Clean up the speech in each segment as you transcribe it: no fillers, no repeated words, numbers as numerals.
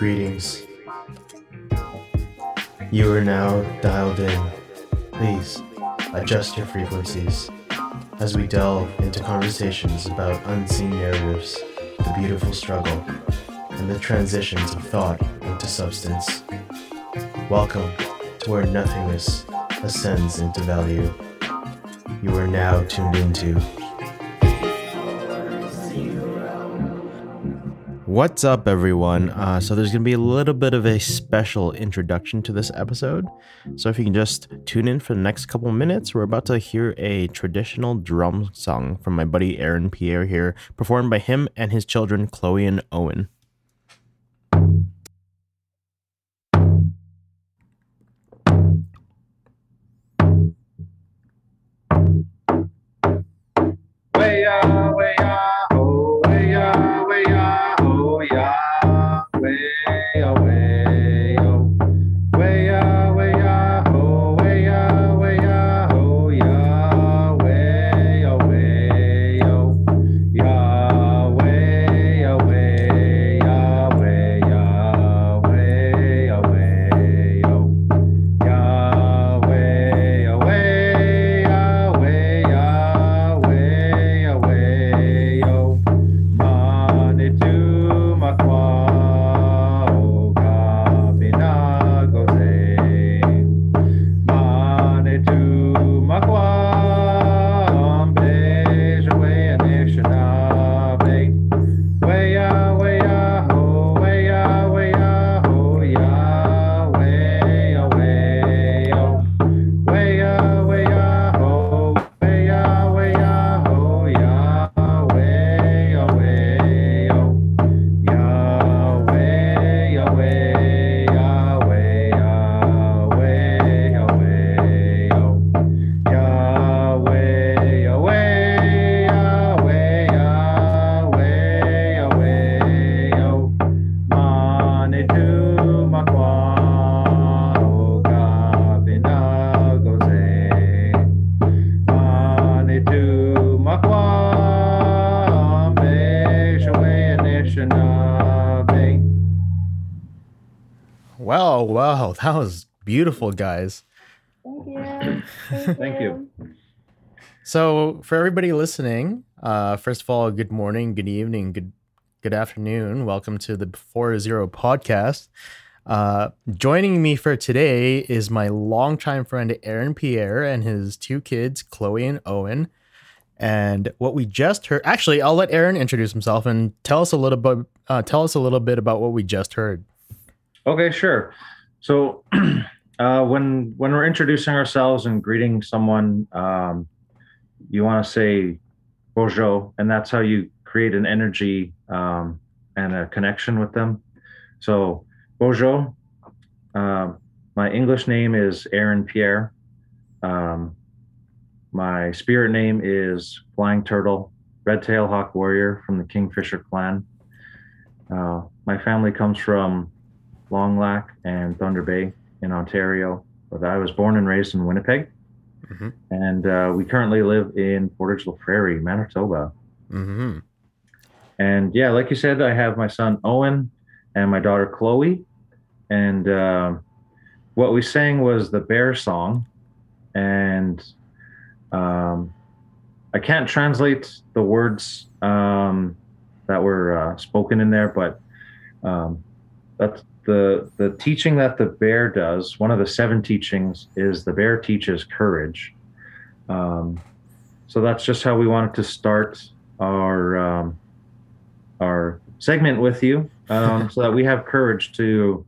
Greetings. You are now dialed in. Please adjust your frequencies as we delve into conversations about unseen narratives, the beautiful struggle, and the transitions of thought into substance. Welcome to where nothingness ascends into value. You are now tuned into. What's up, everyone? So there's going to be a little bit of a special introduction to this episode. So if you can just tune in for the next couple minutes, we're about to hear a traditional drum song from my buddy Aaron Pierre here, performed by him and his children, Chloe and Owen. Wow, that was beautiful, guys. Thank you. So for everybody listening, first of all, good morning, good evening, good afternoon. Welcome to the Before Zero podcast. Joining me for today is my longtime friend Aaron Pierre and his two kids, Chloe and Owen. And what we just heard, actually, I'll let Aaron introduce himself and tell us a little bit about what we just heard. Okay, sure. So when we're introducing ourselves and greeting someone, you want to say bonjour, and that's how you create an energy and a connection with them. So bonjour. My English name is Aaron Pierre. My spirit name is Flying Turtle, Red Tail Hawk Warrior from the Kingfisher Clan. My family comes from Long Lac and Thunder Bay in Ontario, but I was born and raised in Winnipeg. Mm-hmm. And we currently live in Portage la Prairie, Manitoba. Mm-hmm. And yeah, like you said, I have my son Owen and my daughter Chloe. And what we sang was the bear song. And I can't translate the words that were spoken in there, but that's the teaching that the bear does. One of the 7 teachings is the bear teaches courage. So that's just how we wanted to start our segment with you, so that we have courage to,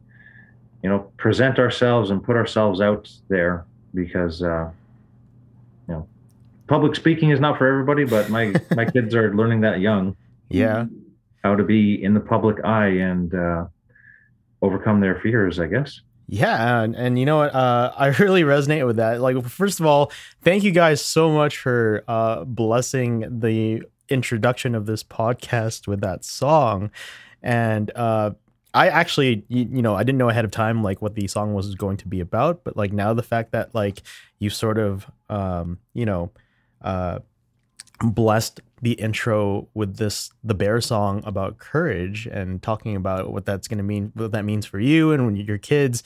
present ourselves and put ourselves out there, because public speaking is not for everybody, but my kids are learning that young. Yeah, how to be in the public eye and overcome their fears, I guess. Yeah, and you know what? I really resonate with that. Like, first of all, thank you guys so much for blessing the introduction of this podcast with that song. And I actually, I didn't know ahead of time, like, what the song was going to be about. But, like, now the fact that, like, you sort of, blessed the intro with the bear song about courage and talking about what that's going to mean, what that means for you and your kids.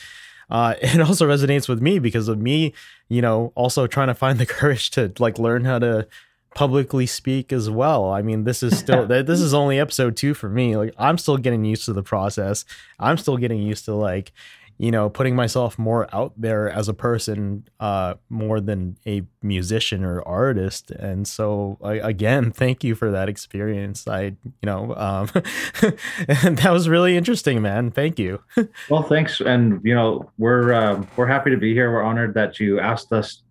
It also resonates with me because of me, you know, also trying to find the courage to like learn how to publicly speak as well. I mean, this is only episode 2 for me. Like, I'm still getting used to the process. I'm still getting used to like, you know, putting myself more out there as a person, more than a musician or artist. And so again, thank you for that experience. And that was really interesting, man. Thank you. Well, thanks. And, you know, we're happy to be here. We're honored that you asked us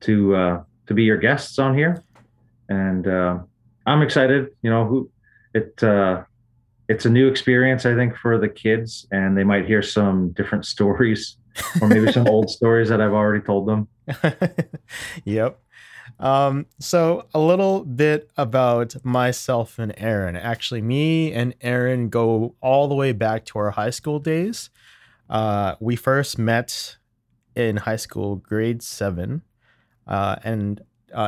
to be your guests on here. And, I'm excited, you know, it's a new experience, I think, for the kids, and they might hear some different stories or maybe some old stories that I've already told them. Yep. So a little bit about myself and Aaron. Actually, me and Aaron go all the way back to our high school days. We first met in high school, grade 7.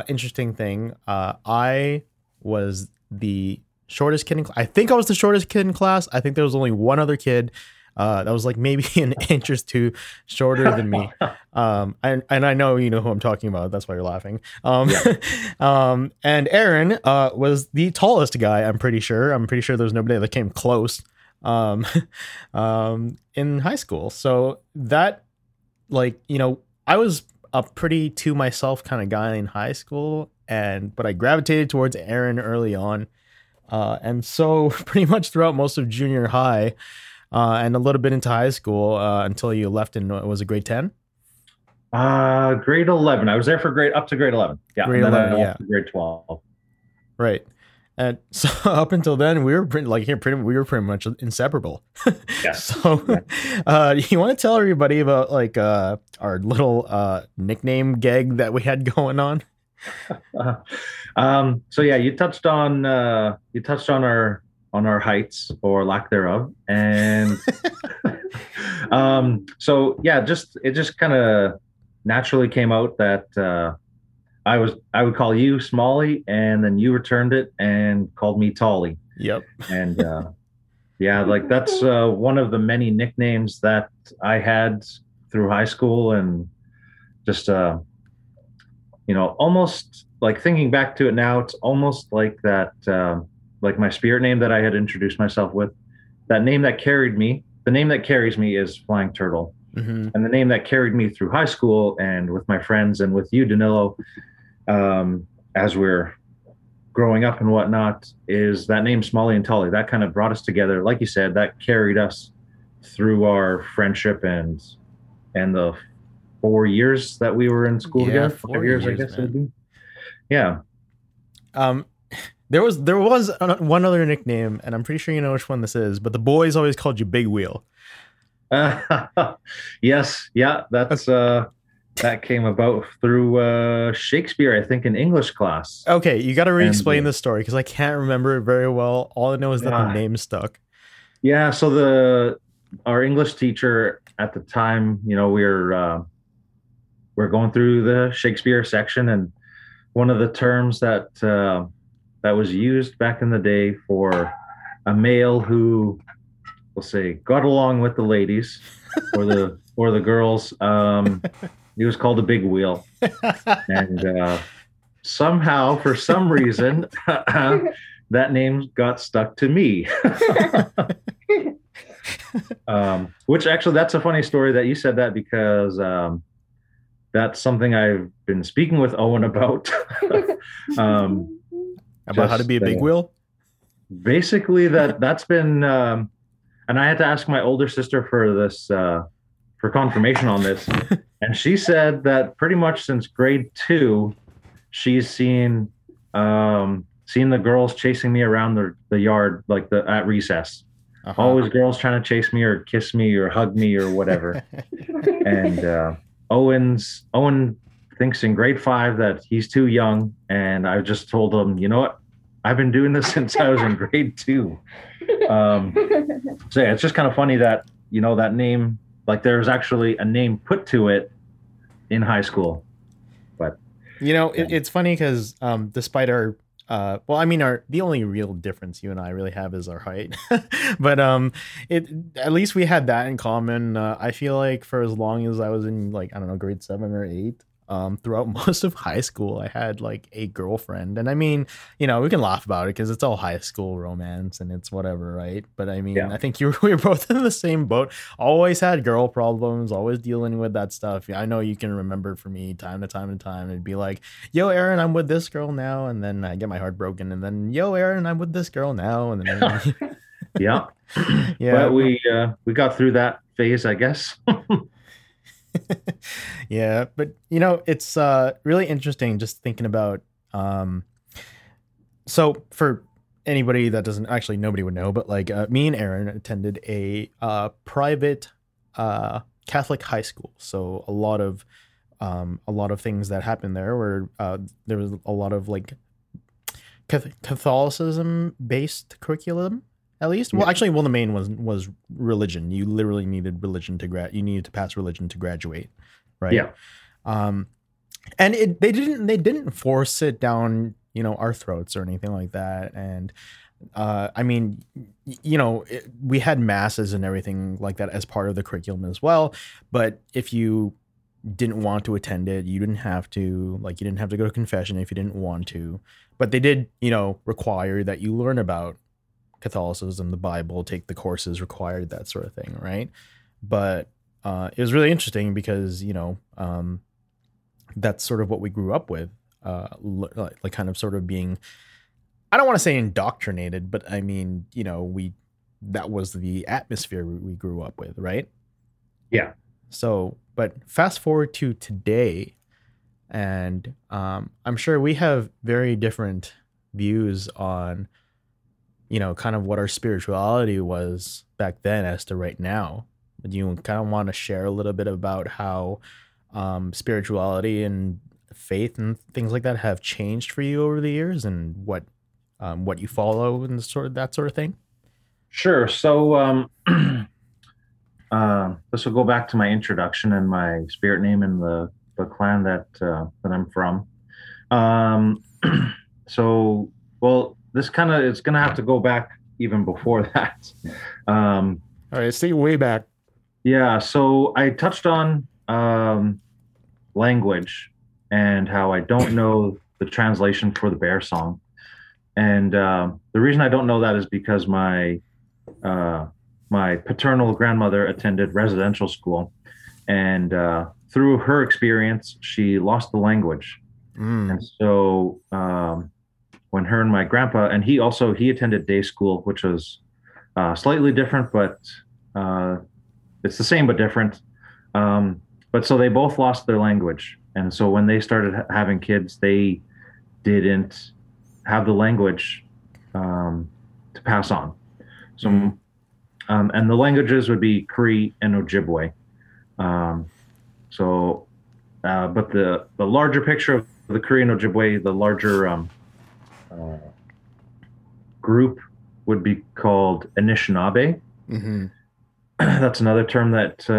Interesting thing, I was the shortest kid in class. I think I was the shortest kid in class. I think there was only one other kid that was like maybe an inch or two shorter than me. And I know you know who I'm talking about. That's why you're laughing. Yeah. And Aaron was the tallest guy, I'm pretty sure. I'm pretty sure there was nobody that came close in high school. So that, like, you know, I was a pretty to myself kind of guy in high school, but I gravitated towards Aaron early on. And so pretty much throughout most of junior high and a little bit into high school until you left in, was it grade 10? Grade 11. I was there up to grade 11. Yeah. Grade 11, yeah. Grade 12. Right. And so up until then, we were pretty much inseparable. Yeah. So you want to tell everybody about like our little nickname gag that we had going on? So yeah, you touched on our heights or lack thereof, and so yeah, it just kind of naturally came out that I would call you Smalley, and then you returned it and called me Tally. Yep. And yeah, like that's one of the many nicknames that I had through high school, and just you know, almost like thinking back to it now, it's almost like that, like my spirit name that I had introduced myself with, that name that carried me. The name that carries me is Flying Turtle. Mm-hmm. And the name that carried me through high school and with my friends and with you, Danilo, as we're growing up and whatnot, is that name Smalley and Tully. That kind of brought us together. Like you said, that carried us through our friendship and the 4 years that we were in school together. 4 years, I guess it would be. Yeah. There was one other nickname, and I'm pretty sure you know which one this is, but the boys always called you Big Wheel. Yes. Yeah. That's, that came about through, Shakespeare, I think, in English class. Okay. You got to re-explain the story, 'cause I can't remember it very well. All I know is that the name stuck. Yeah. So our English teacher at the time, you know, we're going through the Shakespeare section, and one of the terms that was used back in the day for a male who, we'll say, got along with the ladies or the girls, he was called a big wheel. And somehow, for some reason, that name got stuck to me. Which actually, that's a funny story that you said that, because that's something I've been speaking with Owen about. About how to be a big wheel? Basically, that's been, and I had to ask my older sister for this, for confirmation on this. And she said that pretty much since grade 2, she's seen the girls chasing me around the yard, like at recess. Uh-huh. Always girls trying to chase me or kiss me or hug me or whatever. And, Owen thinks in grade 5 that he's too young, and I just told him, you know what, I've been doing this since I was in grade 2. So yeah, it's just kind of funny that, you know, that name, like there was actually a name put to it in high school. But you know, it's funny because despite our Well, I mean, the only real difference you and I really have is our height, but at least we had that in common. I feel like for as long as I was in, like, I don't know, grade 7 or 8, throughout most of high school, I had like a girlfriend, and I mean, you know, we can laugh about it because it's all high school romance and it's whatever, right? But I mean, yeah. I think we were both in the same boat. Always had girl problems, always dealing with that stuff. I know you can remember for me time to time and time. It'd be like, "Yo, Aaron, I'm with this girl now," and then I get my heart broken, and then, "Yo, Aaron, I'm with this girl now," and then yeah, yeah. But we got through that phase, I guess. Yeah, but you know, it's really interesting just thinking about so for anybody that doesn't actually, nobody would know, but like me and Aaron attended a private Catholic high school, so a lot of things that happened there were there was a lot of like Catholicism based curriculum. At least, well, actually, well, the main one was religion. You literally needed religion to you needed to pass religion to graduate, right? Yeah. And they didn't force it down, you know, our throats or anything like that. And I mean, you know, we had masses and everything like that as part of the curriculum as well. But if you didn't want to attend it, you didn't have to. Like, you didn't have to go to confession if you didn't want to. But they did, you know, require that you learn about Catholicism, the Bible, take the courses required, that sort of thing, right? But it was really interesting because, you know, that's sort of what we grew up with, like kind of sort of being, I don't want to say indoctrinated, but I mean, you know, that was the atmosphere we grew up with, right? Yeah. So, but fast forward to today, and I'm sure we have very different views on, you know, kind of what our spirituality was back then as to right now. Do you kind of want to share a little bit about how spirituality and faith and things like that have changed for you over the years, and what you follow and that sort of thing? Sure. So this will go back to my introduction and my spirit name and the clan that I'm from. So, well, this kind of, it's going to have to go back even before that. All right, see, way back. Yeah, so I touched on language and how I don't know the translation for the bear song. And the reason I don't know that is because my paternal grandmother attended residential school. And through her experience, she lost the language. Mm. And so... when her and my grandpa, and he attended day school, which was slightly different, but it's the same but different. But so they both lost their language. And so when they started having kids, they didn't have the language to pass on. So, and the languages would be Cree and Ojibwe. But the larger picture of the Cree and Ojibwe, the larger... group would be called Anishinaabe. Mm-hmm. That's another term that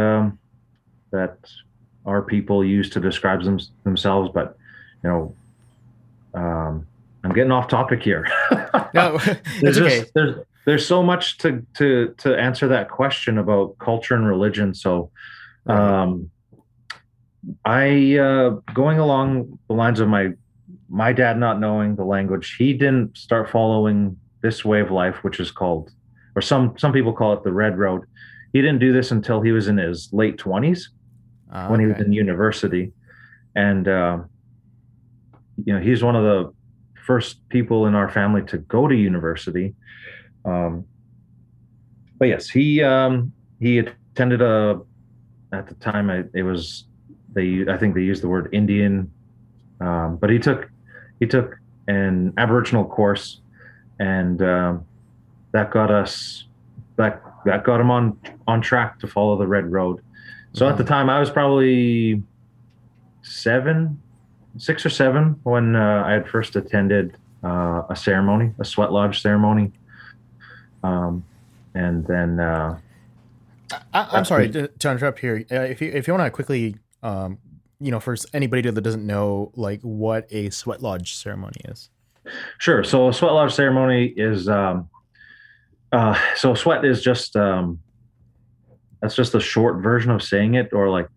our people use to describe themselves. But you know, I'm getting off topic here. No, it's okay. There's so much to answer that question about culture and religion. So, going along the lines of my dad not knowing the language, he didn't start following this way of life, which is called, or some people call it the Red Road. He didn't do this until he was in his late 20s, when he was in university. And, you know, he's one of the first people in our family to go to university. But yes, he attended at the time, I think they used the word Indian, but he took an Aboriginal course, and that got him on track to follow the Red Road. So at the time, I was probably 6 or 7 when I had first attended a ceremony, a sweat lodge ceremony, and then. I'm sorry to interrupt here. If you want to quickly. You know, for anybody that doesn't know, like, what a sweat lodge ceremony is. Sure. So a sweat lodge ceremony is, so sweat is just, that's just a short version of saying it, or like,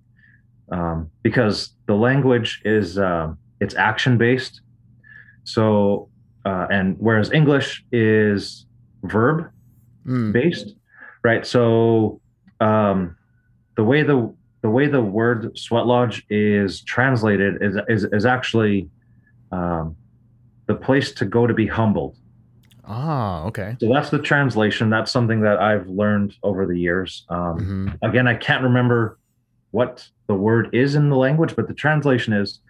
because the language is, it's action based. So, and whereas English is verb based, right? So, the way the word sweat lodge is translated is actually, the place to go to be humbled. Ah, okay. So that's the translation. That's something that I've learned over the years. Again, I can't remember what the word is in the language, but the translation is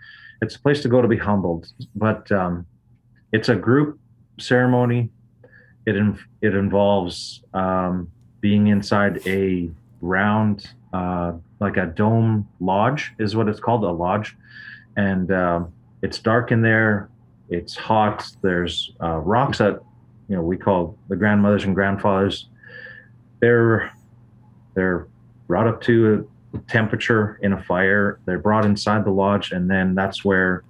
it's a place to go to be humbled. But it's a group ceremony. It involves being inside a round, like a dome lodge is what it's called, a lodge. And it's dark in there. It's hot. There's rocks that, you know, we call the grandmothers and grandfathers. They're brought up to a temperature in a fire. They're brought inside the lodge, and then that's where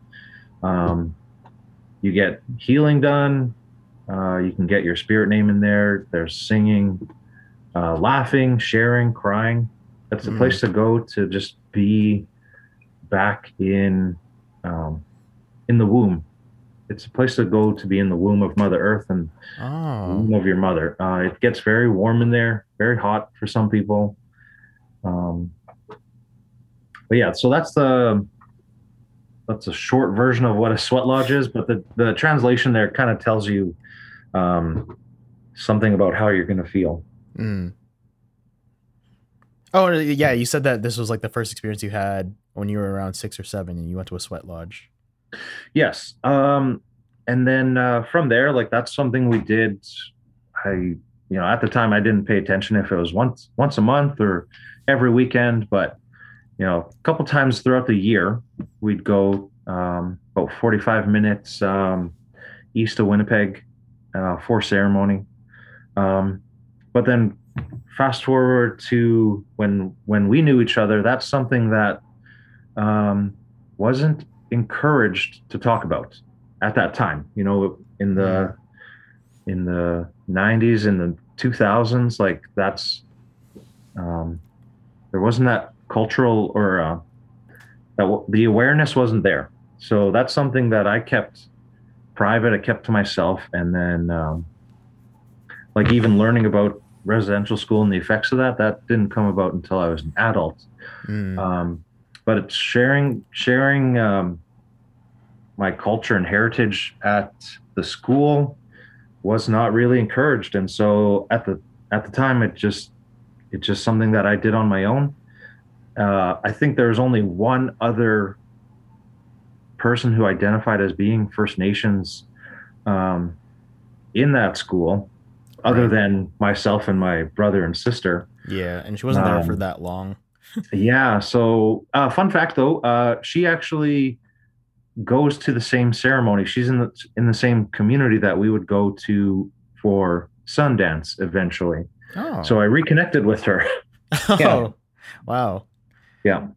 you get healing done. You can get your spirit name in there. There's singing, laughing, sharing, crying. That's the place to go to just be back in the womb. It's a place to go to be in the womb of Mother Earth and womb of your mother. It gets very warm in there, very hot for some people. But yeah, so that's a short version of what a sweat lodge is. But the translation there kind of tells you something about how you're going to feel. Mm. Oh, yeah. You said that this was like the first experience you had when you were around 6 or 7 and you went to a sweat lodge. Yes. And then from there, like that's something we did. At the time I didn't pay attention if it was once a month or every weekend, but you know, a couple times throughout the year, we'd go about 45 minutes east of Winnipeg for ceremony. But then fast forward to when we knew each other, that's something that wasn't encouraged to talk about at that time, you know, in the 90s, in the 2000s, like that's there wasn't that cultural or the awareness wasn't there. So that's something that I kept private. I kept to myself. And then like even learning about residential school and the effects of that didn't come about until I was an adult. But it's sharing my culture and heritage at the school was not really encouraged. And so at the time, it's just something that I did on my own. I think there was only one other person who identified as being First Nations in that school, other than myself and my brother and sister. Yeah, and she wasn't there for that long. Yeah. So fun fact though, she actually goes to the same ceremony. She's in the same community that we would go to for Sundance eventually. Oh. So I reconnected with her. Yeah. Oh, wow. Yeah.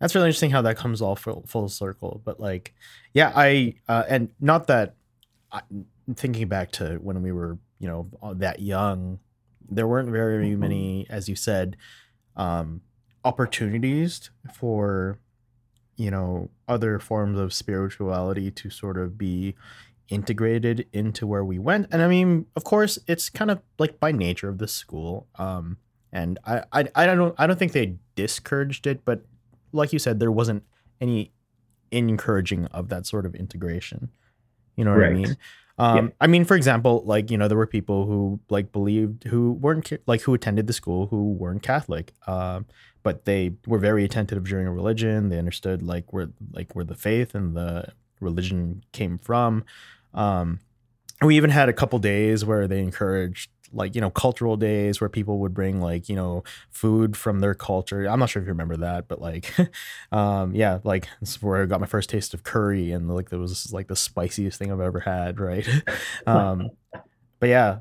That's really interesting how that comes all full circle. But like, yeah, thinking back to when we were, you know, that young, there weren't very many, as you said, opportunities for, you know, other forms of spirituality to sort of be integrated into where we went. And I mean, of course, it's kind of like by nature of the school. And I don't think they discouraged it, but like you said, there wasn't any encouraging of that sort of integration. You know what I mean? Yeah. I mean, for example, like, you know, there were people who like believed who attended the school who weren't Catholic, but they were very attentive during a religion. They understood like where the faith and the religion came from. We even had a couple days where they encouraged like, you know, cultural days where people would bring like, you know, food from their culture. I'm not sure if you remember that, but like, yeah, like this is where I got my first taste of curry and like, there was like the spiciest thing I've ever had. Right. But yeah,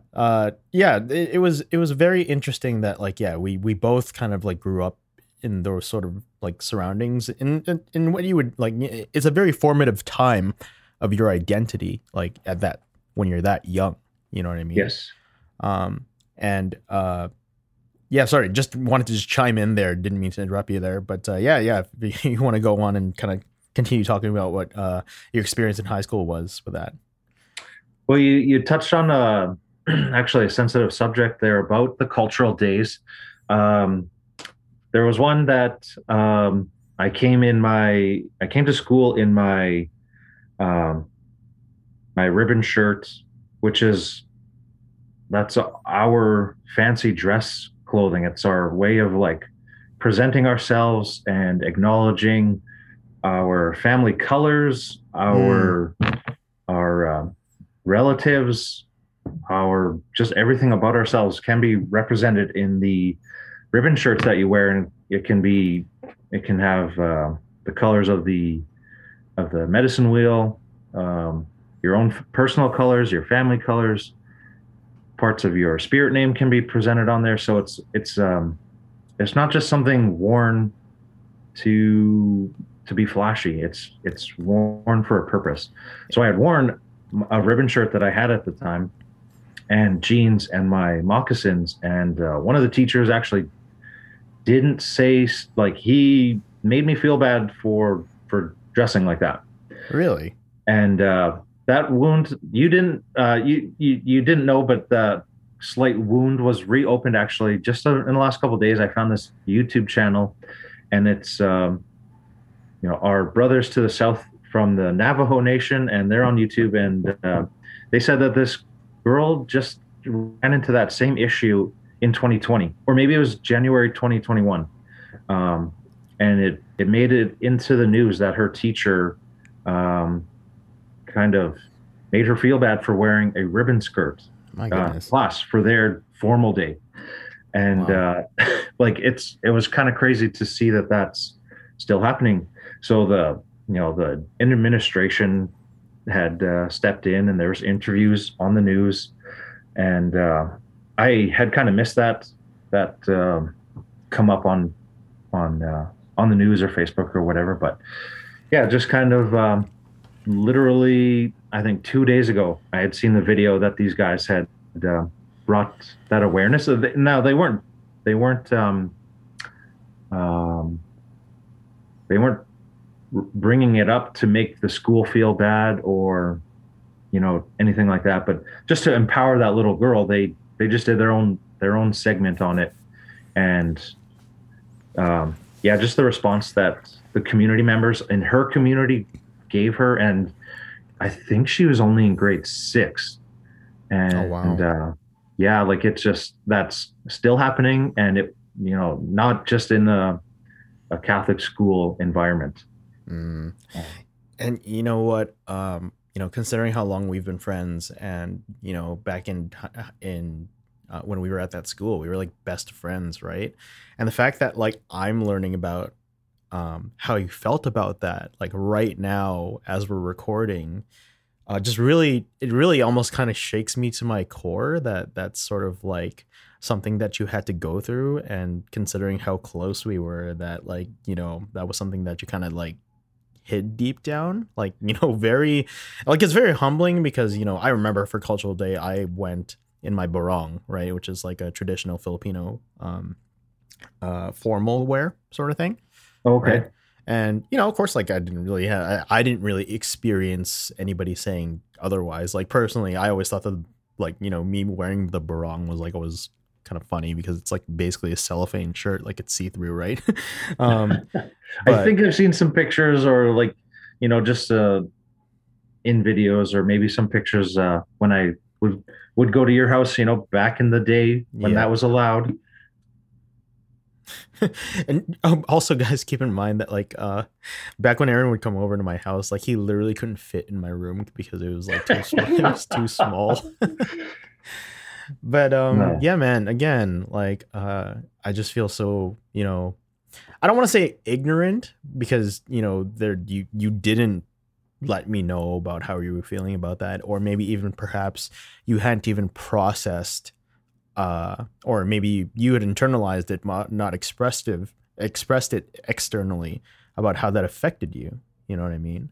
it was very interesting that like, yeah, we both kind of like grew up in those sort of like surroundings and what you would like, it's a very formative time of your identity, like at that, when you're that young, you know what I mean? Yes. Yeah, sorry, just wanted to just chime in there. Didn't mean to interrupt you there, but yeah. If you want to go on and kind of continue talking about what your experience in high school was with that. Well, you touched on actually a sensitive subject there about the cultural days. There was one that I came to school in my my ribbon shirt, which is that's our fancy dress clothing. It's our way of like presenting ourselves and acknowledging our family colors, our relatives, our just everything about ourselves can be represented in the ribbon shirts that you wear, and it can have the colors of the medicine wheel, your own personal colors, your family colors. Parts of your spirit name can be presented on there, so it's not just something worn to be flashy. It's worn for a purpose. So I had worn a ribbon shirt that I had at the time, and jeans and my moccasins. And one of the teachers actually didn't say, like, he made me feel bad for dressing like that. Really? And that wound, you didn't know, but the slight wound was reopened actually just in the last couple of days. I found this YouTube channel, and it's our brothers to the south from the Navajo Nation, and they're on YouTube, and they said that this girl just ran into that same issue in 2020, or maybe it was January 2021, and it made it into the news that her teacher kind of made her feel bad for wearing a ribbon skirt class for their formal day. And wow. It was kind of crazy to see that that's still happening. So the administration had stepped in, and there was interviews on the news, and I had kind of missed that come up on the news or Facebook or whatever. But yeah, just kind of literally, I think 2 days ago, I had seen the video that these guys had brought that awareness. Now they weren't bringing it up to make the school feel bad or anything like that, but just to empower that little girl. They just did their own segment on it, and just the response that the community members in her community gave her. And I think she was only in grade 6. And oh, wow. It's just, that's still happening. And it, not just in a Catholic school environment. Mm. And you know what, considering how long we've been friends, and, back in when we were at that school, we were like best friends. Right. And the fact that like, I'm learning about how you felt about that, like right now as we're recording, it really almost kind of shakes me to my core that that's sort of like something that you had to go through. And considering how close we were, that like, that was something that you kind of like hid deep down, like, very, like, it's very humbling because, I remember for Cultural Day, I went in my barong, right, which is like a traditional Filipino formal wear sort of thing. Okay. Right? And, of course, like I didn't really experience anybody saying otherwise. Like personally, I always thought that like, me wearing the barong was like, it was kind of funny because it's like basically a cellophane shirt, like it's see-through. Right. I think I've seen some pictures or like, just in videos or maybe some pictures when I would go to your house, back in the day when that was allowed. And also, guys, keep in mind that like back when Aaron would come over to my house, like he literally couldn't fit in my room because it was like too small. But no. Yeah, man, again, like I just feel so, I don't want to say ignorant because, there you didn't let me know about how you were feeling about that, or maybe even perhaps you hadn't even processed or maybe you had internalized it, not expressed it externally about how that affected you. You know what I mean?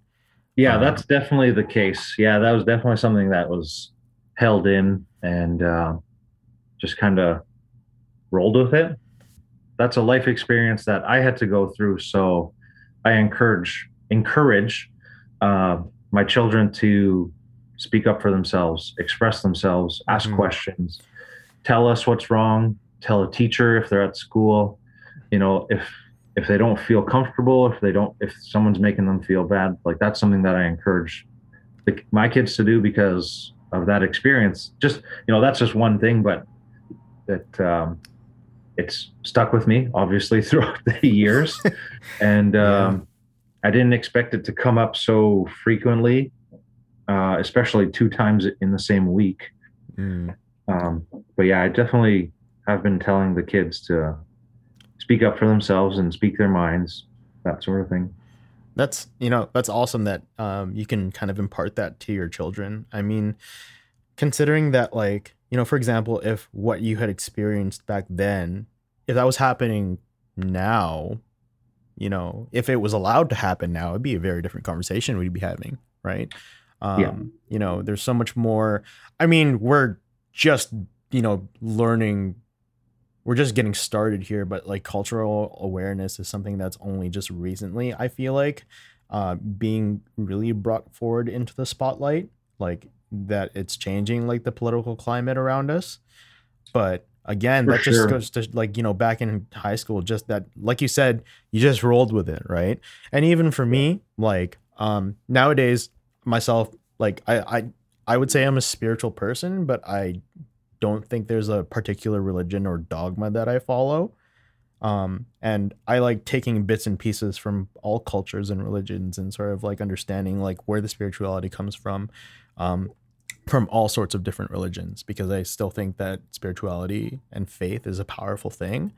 Yeah, that's definitely the case. Yeah, that was definitely something that was held in and just kind of rolled with it. That's a life experience that I had to go through. So I encourage my children to speak up for themselves, express themselves, ask questions, tell us what's wrong, tell a teacher if they're at school, you know, if they don't feel comfortable, if someone's making them feel bad, like that's something that I encourage my kids to do because of that experience. Just, you know, that's just one thing, but that it's stuck with me obviously throughout the years. And I didn't expect it to come up so frequently, especially 2 times in the same week. But yeah, I definitely have been telling the kids to speak up for themselves and speak their minds, that sort of thing. That's, you know, that's awesome that you can kind of impart that to your children. I mean, considering that, like, you know, for example, if what you had experienced back then, if that was happening now, you know, if it was allowed to happen now, it'd be a very different conversation we'd be having, right? Yeah. You know, there's so much more. I mean, we're just, you know, learning. We're just getting started here, but like cultural awareness is something that's only just recently, I feel like, being really brought forward into the spotlight, like that it's changing like the political climate around us. But again, that just goes to like, you know, back in high school, just that, like you said, you just rolled with it. Right. And even for me, like, nowadays myself, like I would say I'm a spiritual person, but I don't think there's a particular religion or dogma that I follow. And I like taking bits and pieces from all cultures and religions and sort of like understanding like where the spirituality comes from all sorts of different religions, because I still think that spirituality and faith is a powerful thing,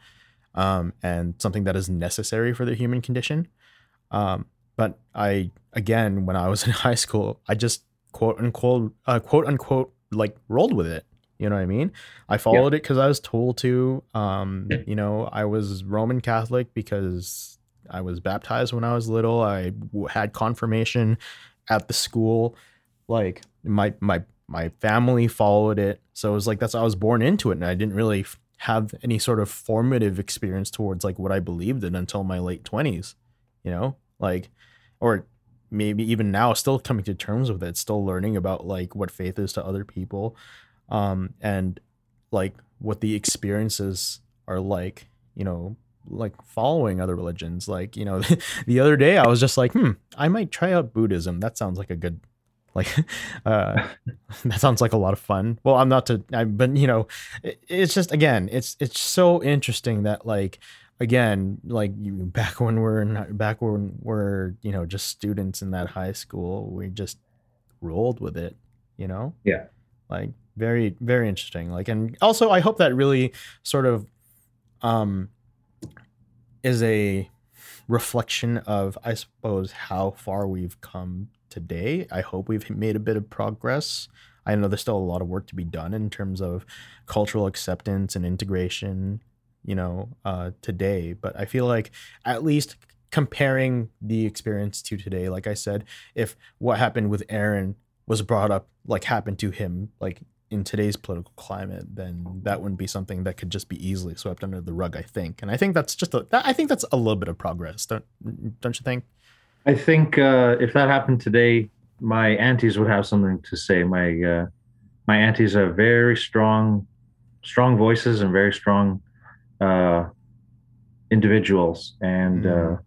and something that is necessary for the human condition. But I, again, when I was in high school, I just quote unquote, like rolled with it. You know what I mean? I followed it because I was told to. You know, I was Roman Catholic because I was baptized when I was little. I had confirmation at the school. Like my family followed it, so it was like that's how I was born into it, and I didn't really have any sort of formative experience towards like what I believed in until my late 20s. You know, like, or maybe even now, still coming to terms with it, still learning about like what faith is to other people. And like what the experiences are like, you know, like following other religions, like, you know, the other day I was just like, I might try out Buddhism. That sounds like a good, like, that sounds like a lot of fun. Well, but you know, it's just, again, it's so interesting that like, again, like back when we're, you know, just students in that high school, we just rolled with it, you know? Yeah. Like, very, very interesting. Like, and also I hope that really sort of is a reflection of, I suppose, how far we've come today. I hope we've made a bit of progress. I know there's still a lot of work to be done in terms of cultural acceptance and integration, you know, today. But I feel like at least comparing the experience to today, like I said, if what happened with Aaron was brought up, like happened to him, like in today's political climate, then that wouldn't be something that could just be easily swept under the rug, I think. And I think that's just I think that's a little bit of progress. Don't you think? I think if that happened today, my aunties would have something to say. My aunties have very strong voices and very strong individuals, and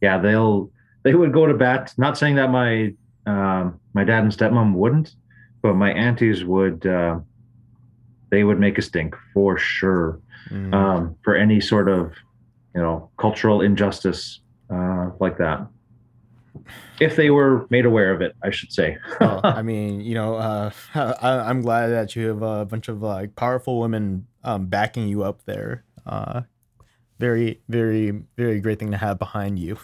yeah, they would go to bat. Not saying that my dad and stepmom wouldn't, but my aunties would, they would make a stink for sure, for any sort of, you know, cultural injustice like that. If they were made aware of it, I should say. Well, I mean, you know, I'm glad that you have a bunch of like powerful women backing you up there. Very, very, very great thing to have behind you.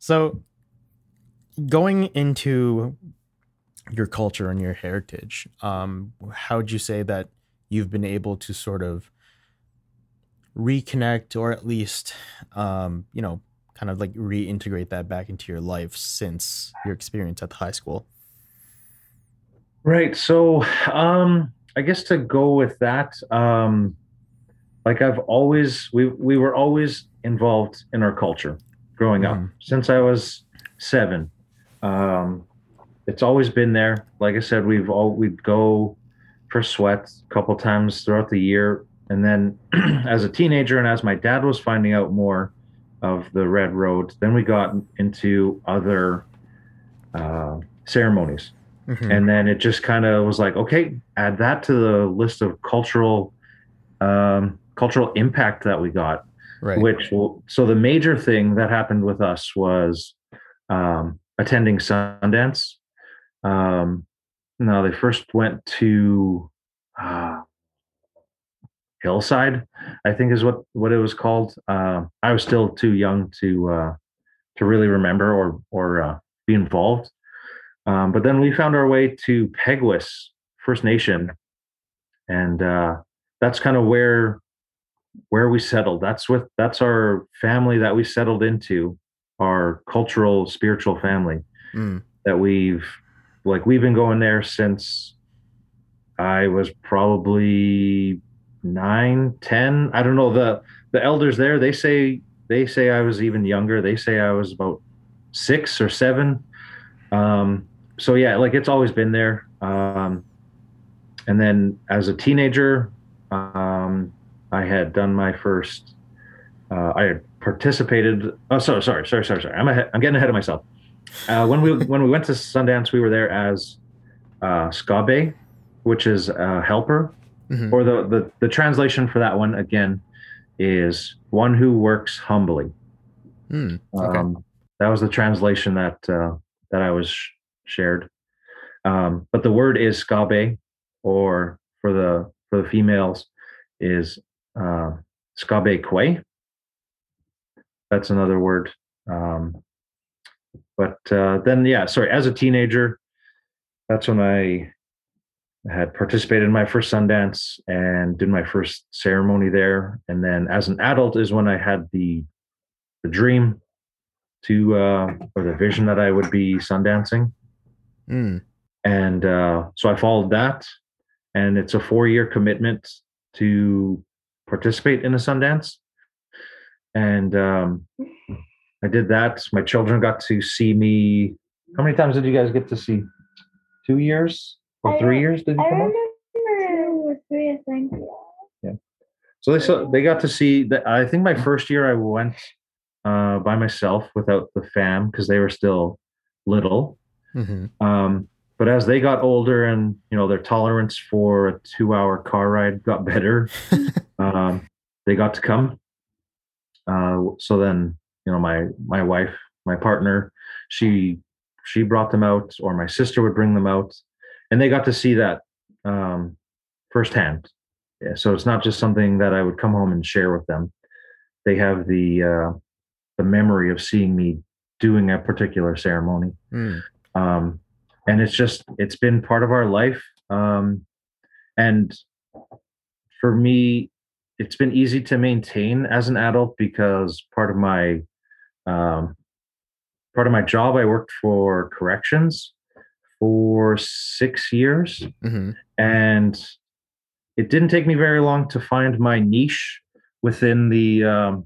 So, going into your culture and your heritage, how would you say that you've been able to sort of reconnect, or at least, you know, kind of like reintegrate that back into your life since your experience at the high school? Right. So I guess to go with that, like I've always, we were always involved in our culture growing up since I was 7. It's always been there. Like I said, we'd go for sweat a couple times throughout the year. And then as a teenager and as my dad was finding out more of the Red Road, then we got into other ceremonies. Mm-hmm. And then it just kind of was like, okay, add that to the list of cultural impact that we got. Right. So the major thing that happened with us was attending Sundance. No, they first went to Hillside, I think is what it was called. I was still too young to really remember or be involved. But then we found our way to Peguis First Nation, and that's kind of where we settled. That's our family that we settled into, our cultural, spiritual family that we've been going there since I was probably 9, 10. I don't know. The elders there, they say I was even younger. They say I was about 6 or 7. So yeah, like it's always been there. And then as a teenager, I had done my first, I had participated. Oh, sorry. I'm getting ahead of myself. When we went to Sundance, we were there as Skabe, which is a helper, or the translation for that one again is one who works humbly. Okay. That was the translation that I was shared. But the word is Skabe, or for the females is Skabe Kwe. That's another word. As a teenager, that's when I had participated in my first Sundance and did my first ceremony there. And then as an adult is when I had the dream or the vision that I would be Sundancing. And so I followed that, and it's a 4-year commitment to participate in a Sundance. And I did that. My children got to see me. How many times did you guys get to see? 2 years or 3 years? Did you come up? I remember 2 or 3, I think. Yeah. So they got to see that. I think my first year I went by myself without the fam because they were still little. But as they got older and, their tolerance for a 2-hour car ride got better, they got to come. So then, my wife, my partner, she brought them out, or my sister would bring them out, and they got to see that firsthand. Yeah, so it's not just something that I would come home and share with them. They have the memory of seeing me doing a particular ceremony. And it's been part of our life. And for me, it's been easy to maintain as an adult because part of my job, I worked for corrections for 6 years, and it didn't take me very long to find my niche within the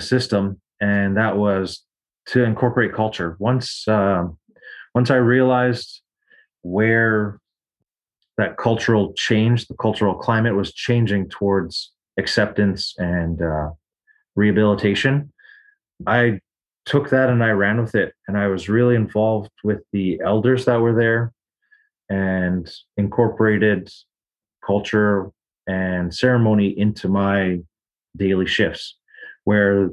system, and that was to incorporate culture. Once I realized where that cultural change, the cultural climate was changing towards acceptance and rehabilitation, I took that and I ran with it. And I was really involved with the elders that were there and incorporated culture and ceremony into my daily shifts, where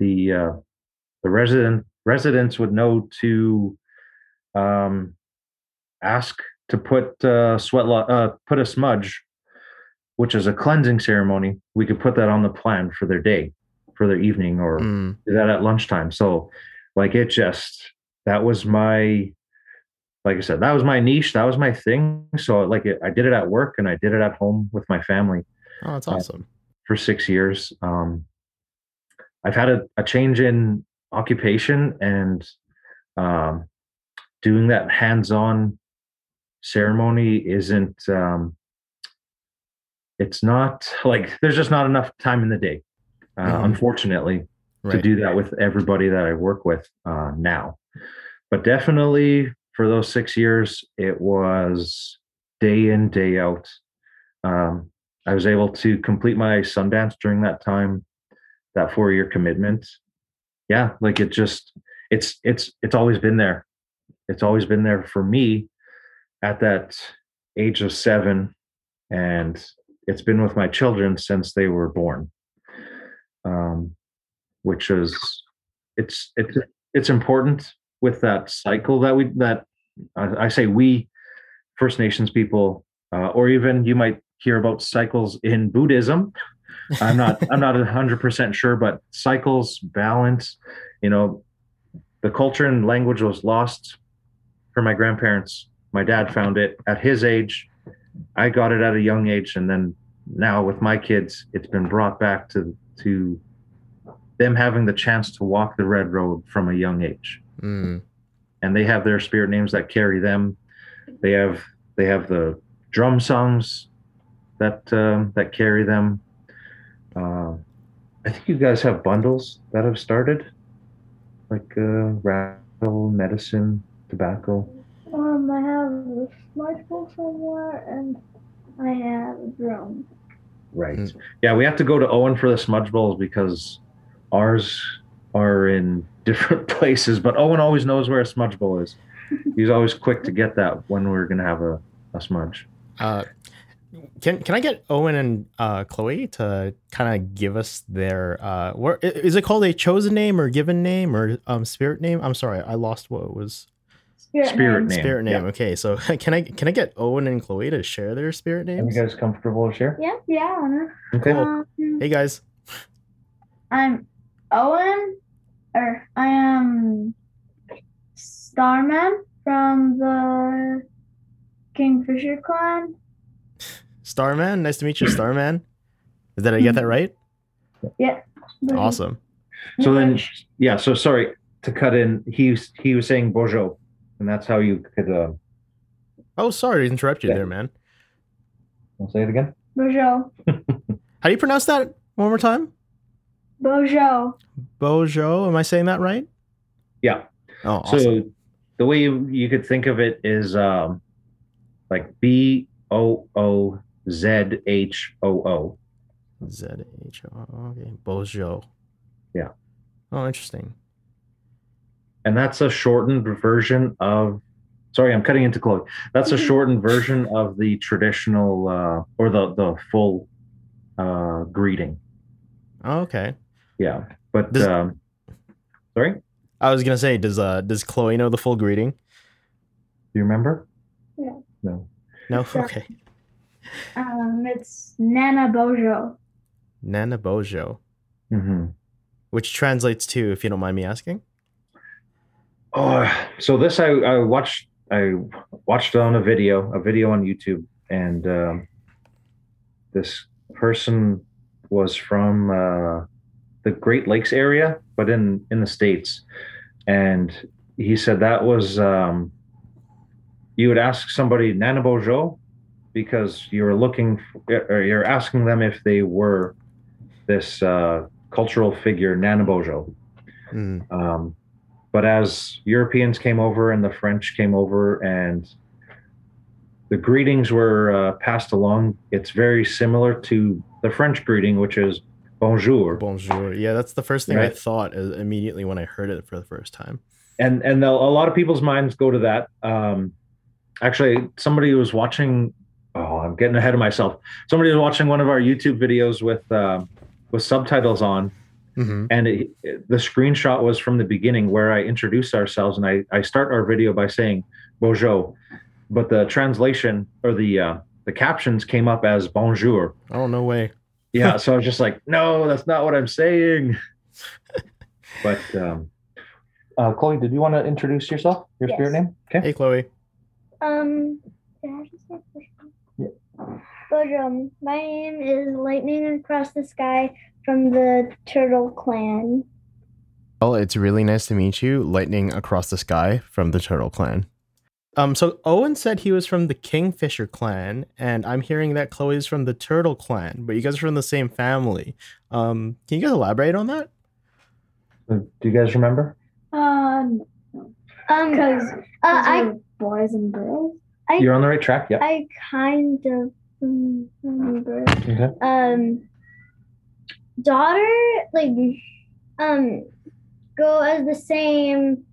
the residents would know to ask to put a smudge, which is a cleansing ceremony. We could put that on the plan for their day, for their evening, or do that at lunchtime. So that was my niche. That was my thing. So I did it at work and I did it at home with my family. Oh, that's awesome. For 6 years. I've had a change in occupation, and doing that hands-on ceremony isn't, it's not like, there's just not enough time in the day, unfortunately, to do that with everybody that I work with now. But definitely for those 6 years, it was day in, day out. I was able to complete my Sundance during that time, that 4-year commitment. Yeah. Like it just, it's always been there. It's always been there for me at that age of 7. And it's been with my children since they were born. Which is, it's important with that cycle that we, that I say we, First Nations people, or even you might hear about cycles in Buddhism. I'm not 100% sure, but cycles, balance, you know, the culture and language was lost for my grandparents. My dad found it at his age. I got it at a young age. And then now with my kids, it's been brought back to them having the chance to walk the red road from a young age. Mm. And they have their spirit names that carry them. They have the drum songs that, that carry them. I think you guys have bundles that have started, like rattle, medicine, tobacco. I have a smart bowl somewhere, and I have a drone. Right. Mm. Yeah, we have to go to Owen for the smudge bowls because ours are in different places, but Owen always knows where a smudge bowl is. He's always quick to get that when we're going to have a smudge. Can I get Owen and Chloe to kind of give us their where is it called, a chosen name or given name or spirit name? I'm sorry, I lost what it was. Spirit name. Spirit name. Yeah. Okay, so can I get Owen and Chloe to share their spirit names? Are you guys comfortable to share? Yeah, yeah. Okay. Hey guys. I'm Owen, or I am Starman from the Kingfisher Clan. Starman, nice to meet you, Starman. Did I get that right? Yeah. Awesome. So then, yeah. So sorry to cut in. He was saying Bojo, and that's how you could. Oh, sorry to interrupt you there, man. I'll say it again. Bojo. How do you pronounce that one more time? Bojo. Bojo. Am I saying that right? Yeah. Oh, awesome. So the way you could think of it is like Boozhoo. Zhoo. Okay. Bojo. Yeah. Oh, interesting. And that's a shortened version of, sorry, I'm cutting into Chloe. That's a shortened version of the traditional or the full greeting. Oh, okay. Yeah. But does, sorry? I was going to say, does Chloe know the full greeting? Do you remember? Yeah. No? Okay. It's Nana Bojo. Nana Bojo. Mm-hmm. Which translates to, if you don't mind me asking. So this I watched on a video on YouTube, and this person was from the Great Lakes area, but in the States, and he said that was you would ask somebody Nana Bojo because you're asking them if they were this cultural figure, Nana Bojo. Mm. But as Europeans came over and the French came over and the greetings were passed along, it's very similar to the French greeting, which is bonjour. Bonjour. Yeah, that's the first thing, right? I thought immediately when I heard it for the first time. And a lot of people's minds go to that. Actually, somebody was watching. Oh, I'm getting ahead of myself. Somebody was watching one of our YouTube videos with subtitles on, mm-hmm. and the screenshot was from the beginning where I introduce ourselves, and I start our video by saying Bojo, but the translation or the captions came up as bonjour. Oh, no way. Yeah, so I was just like, no, that's not what I'm saying. But Chloe, did you want to introduce yourself? Your spirit name? Okay. Hey, Chloe. Yeah, Kodrum. My name is Lightning Across the Sky from the Turtle Clan. Well, it's really nice to meet you, Lightning Across the Sky from the Turtle Clan. So Owen said he was from the Kingfisher Clan, and I'm hearing that Chloe's from the Turtle Clan, but you guys are from the same family. Can you guys elaborate on that? Do you guys remember? Because boys and girls. You're on the right track, yeah. I kind of remember. Okay. Daughter go as the same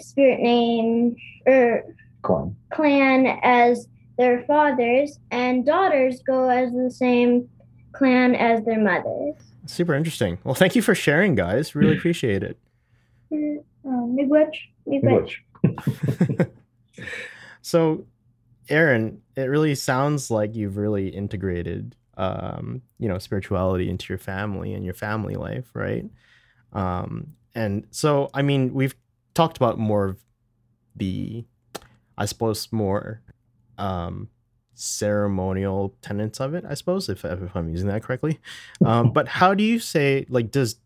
spirit name or clan as their fathers, and daughters go as the same clan as their mothers. Super interesting. Well, thank you for sharing, guys. Really appreciate it. Miigwech. So, Aaron, it really sounds like you've really integrated, spirituality into your family and your family life, right? And so, I mean, we've talked about more of the, I suppose, more ceremonial tenets of it, I suppose, if I'm using that correctly. But how do you say, like, does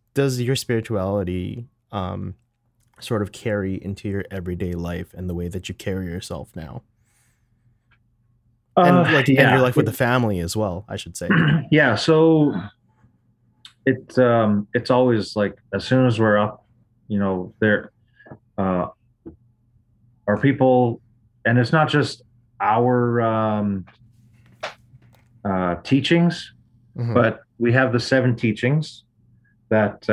your spirituality sort of carry into your everyday life and the way that you carry yourself now? And your life with the family as well, I should say. Yeah, so it's always like, as soon as we're up, there are people, and it's not just our teachings, mm-hmm. but we have the 7 teachings that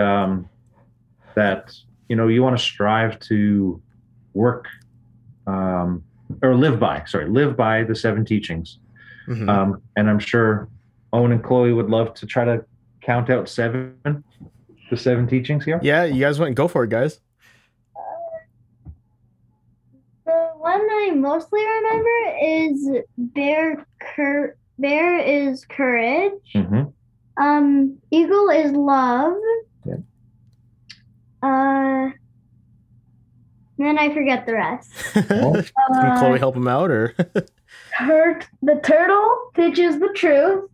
you want to strive to work or live by the 7 teachings. Mm-hmm. And I'm sure Owen and Chloe would love to try to count out 7 teachings here. Yeah, you guys go for it, guys. The one I mostly remember is bear is courage. Mm-hmm. Eagle is love. Yeah. Then I forget the rest. Can Chloe help him out, or? The turtle teaches the truth.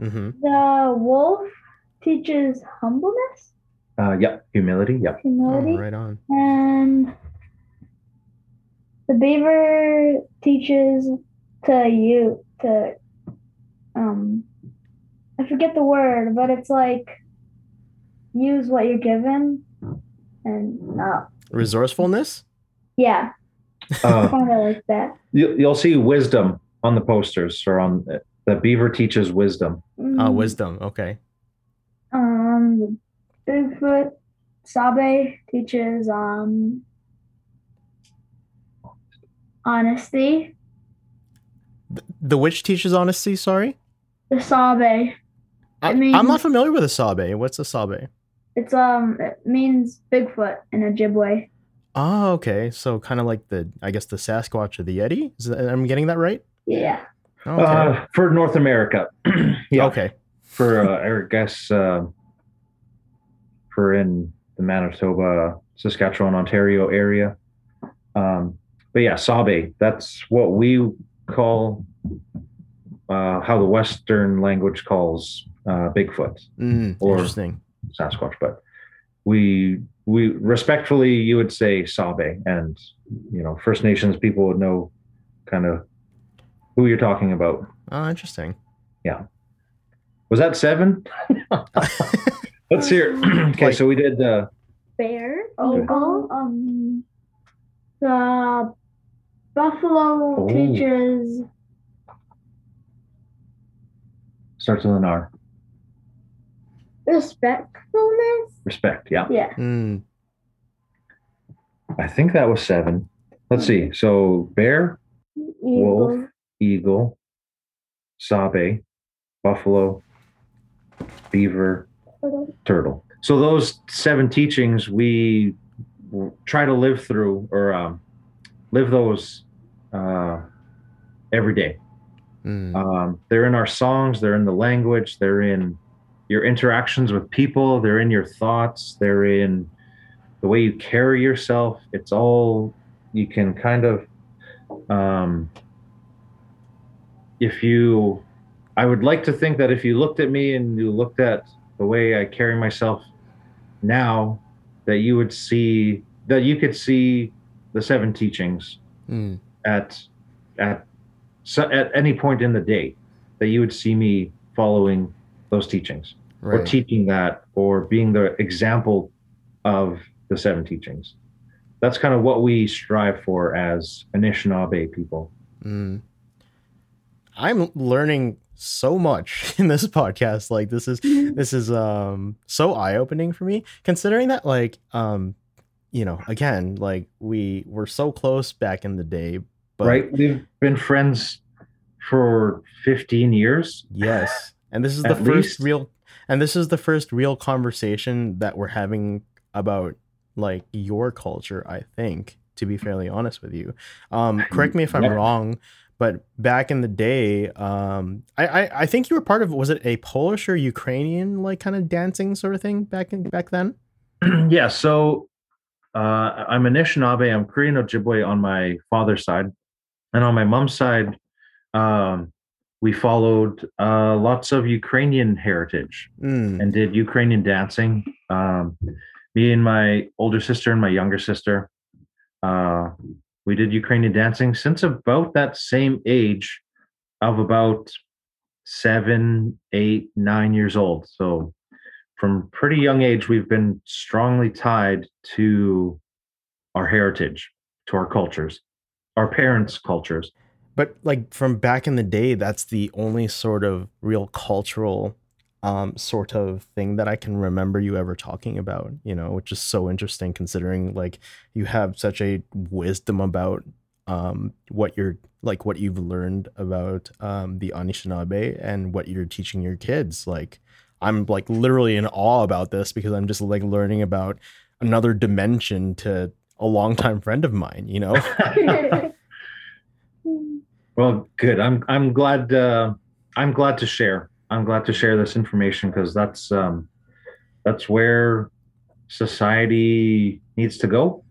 Mm-hmm. The wolf teaches humbleness. Humility. Yep. Humility. Oh, right on. And the beaver teaches I forget the word, but it's like, use what you're given and not. Resourcefulness? Yeah. Kind of like that. You'll see wisdom on the posters, or on the beaver teaches wisdom. Mm-hmm. Wisdom. Okay. Bigfoot Sabe teaches honesty. The witch teaches honesty, sorry? The Sabe. I'm not familiar with a Sabe. What's a Sabe? It's it means Bigfoot in Ojibwe. Oh, okay. So kind of like the Sasquatch or the Yeti. Am I getting that right? Yeah. Okay. For North America. Yeah. Okay. For in the Manitoba, Saskatchewan, Ontario area. But yeah, Sabe. That's what we call how the Western language calls Bigfoot. Or interesting. Sasquatch, but we respectfully, you would say Sabe, and First Nations people would know kind of who you're talking about. Oh, interesting. Yeah. Was that 7? Let's hear. Okay, so we did bear, eagle, the buffalo teaches. Starts with an R. Respectfulness? Respect, yeah. Yeah. Mm. I think that was 7. Let's see. So bear, wolf, eagle, Sabe, buffalo, beaver, turtle. So those 7 teachings, we try to live through, or live those every day. Mm. They're in our songs. They're in the language. They're in your interactions with people, they're in your thoughts, they're in the way you carry yourself. It's all, you can kind of I would like to think that if you looked at me and you looked at the way I carry myself now, that you would see, that you could see the seven teachings at any point in the day, that you would see me following those teachings, right, or teaching that, or being the example of the seven teachings. That's kind of what we strive for as Anishinaabe people. Mm. I'm learning so much in this podcast. Like this is so eye-opening for me, considering that we were so close back in the day, but right, we've been friends for 15 years. Yes. And this is the first real conversation that we're having about like your culture, I think, to be fairly honest with you. Correct me if I'm wrong, but back in the day, I think you were part of, was it a Polish or Ukrainian like kind of dancing sort of thing back then? Yeah. So I'm Anishinaabe. I'm Cree and Ojibwe on my father's side, and on my mom's side, we followed lots of Ukrainian heritage and did Ukrainian dancing. Me and my older sister and my younger sister, we did Ukrainian dancing since about that same age of about 7, 8, 9 years old. So from pretty young age, we've been strongly tied to our heritage, to our cultures, our parents' cultures. But like from back in the day, that's the only sort of real cultural sort of thing that I can remember you ever talking about, you know, which is so interesting considering like you have such a wisdom about what you've learned about the Anishinaabe and what you're teaching your kids. Like I'm like literally in awe about this because I'm just like learning about another dimension to a longtime friend of mine, you know? Well, good. I'm glad to share this information because that's where society needs to go.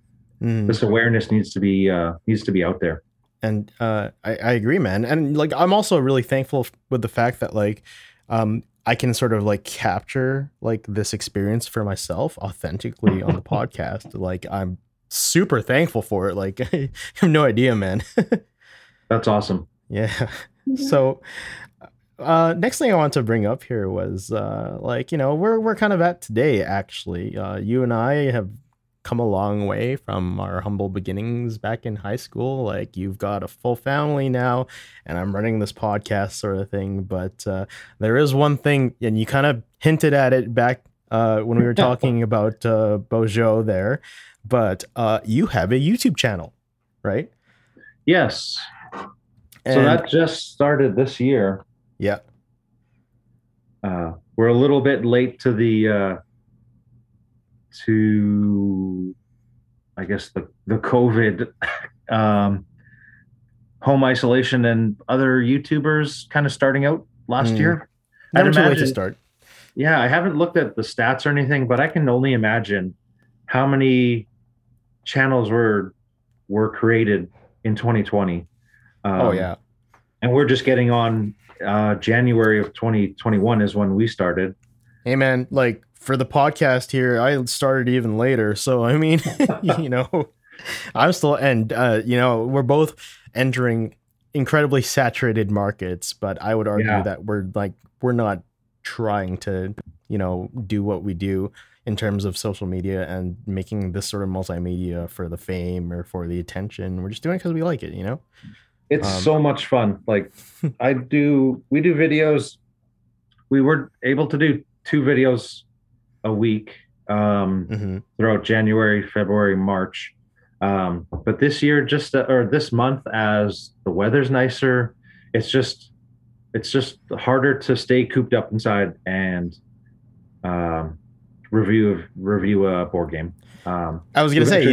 Mm. This awareness needs to be out there. And I agree, man. And like I'm also really thankful with the fact that like I can sort of like capture like this experience for myself authentically on the podcast. Like I'm super thankful for it. Like I have no idea, man. That's awesome. Yeah. So next thing I want to bring up here was we're kind of at today, actually. You and I have come a long way from our humble beginnings back in high school. Like you've got a full family now and I'm running this podcast sort of thing. But there is one thing, and you kind of hinted at it back when we were talking about Beaujeu there, but you have a YouTube channel, right? Yes. So that just started this year. Yeah. We're a little bit late to the COVID home isolation and other YouTubers kind of starting out last year. Never too late to start. Yeah, I haven't looked at the stats or anything, but I can only imagine how many channels were created in 2020. Oh yeah. And we're just getting on January of 2021 is when we started. Hey man, like for the podcast here, I started even later. So I mean, you know, I'm still, and we're both entering incredibly saturated markets, but I would argue that we're not trying to, you know, do what we do in terms of social media and making this sort of multimedia for the fame or for the attention. We're just doing it because we like it, you know? It's so much fun. Like we do videos. We were able to do 2 videos a week throughout January, February, March. But this year, this month, as the weather's nicer, it's just harder to stay cooped up inside and, review a board game. I was gonna say,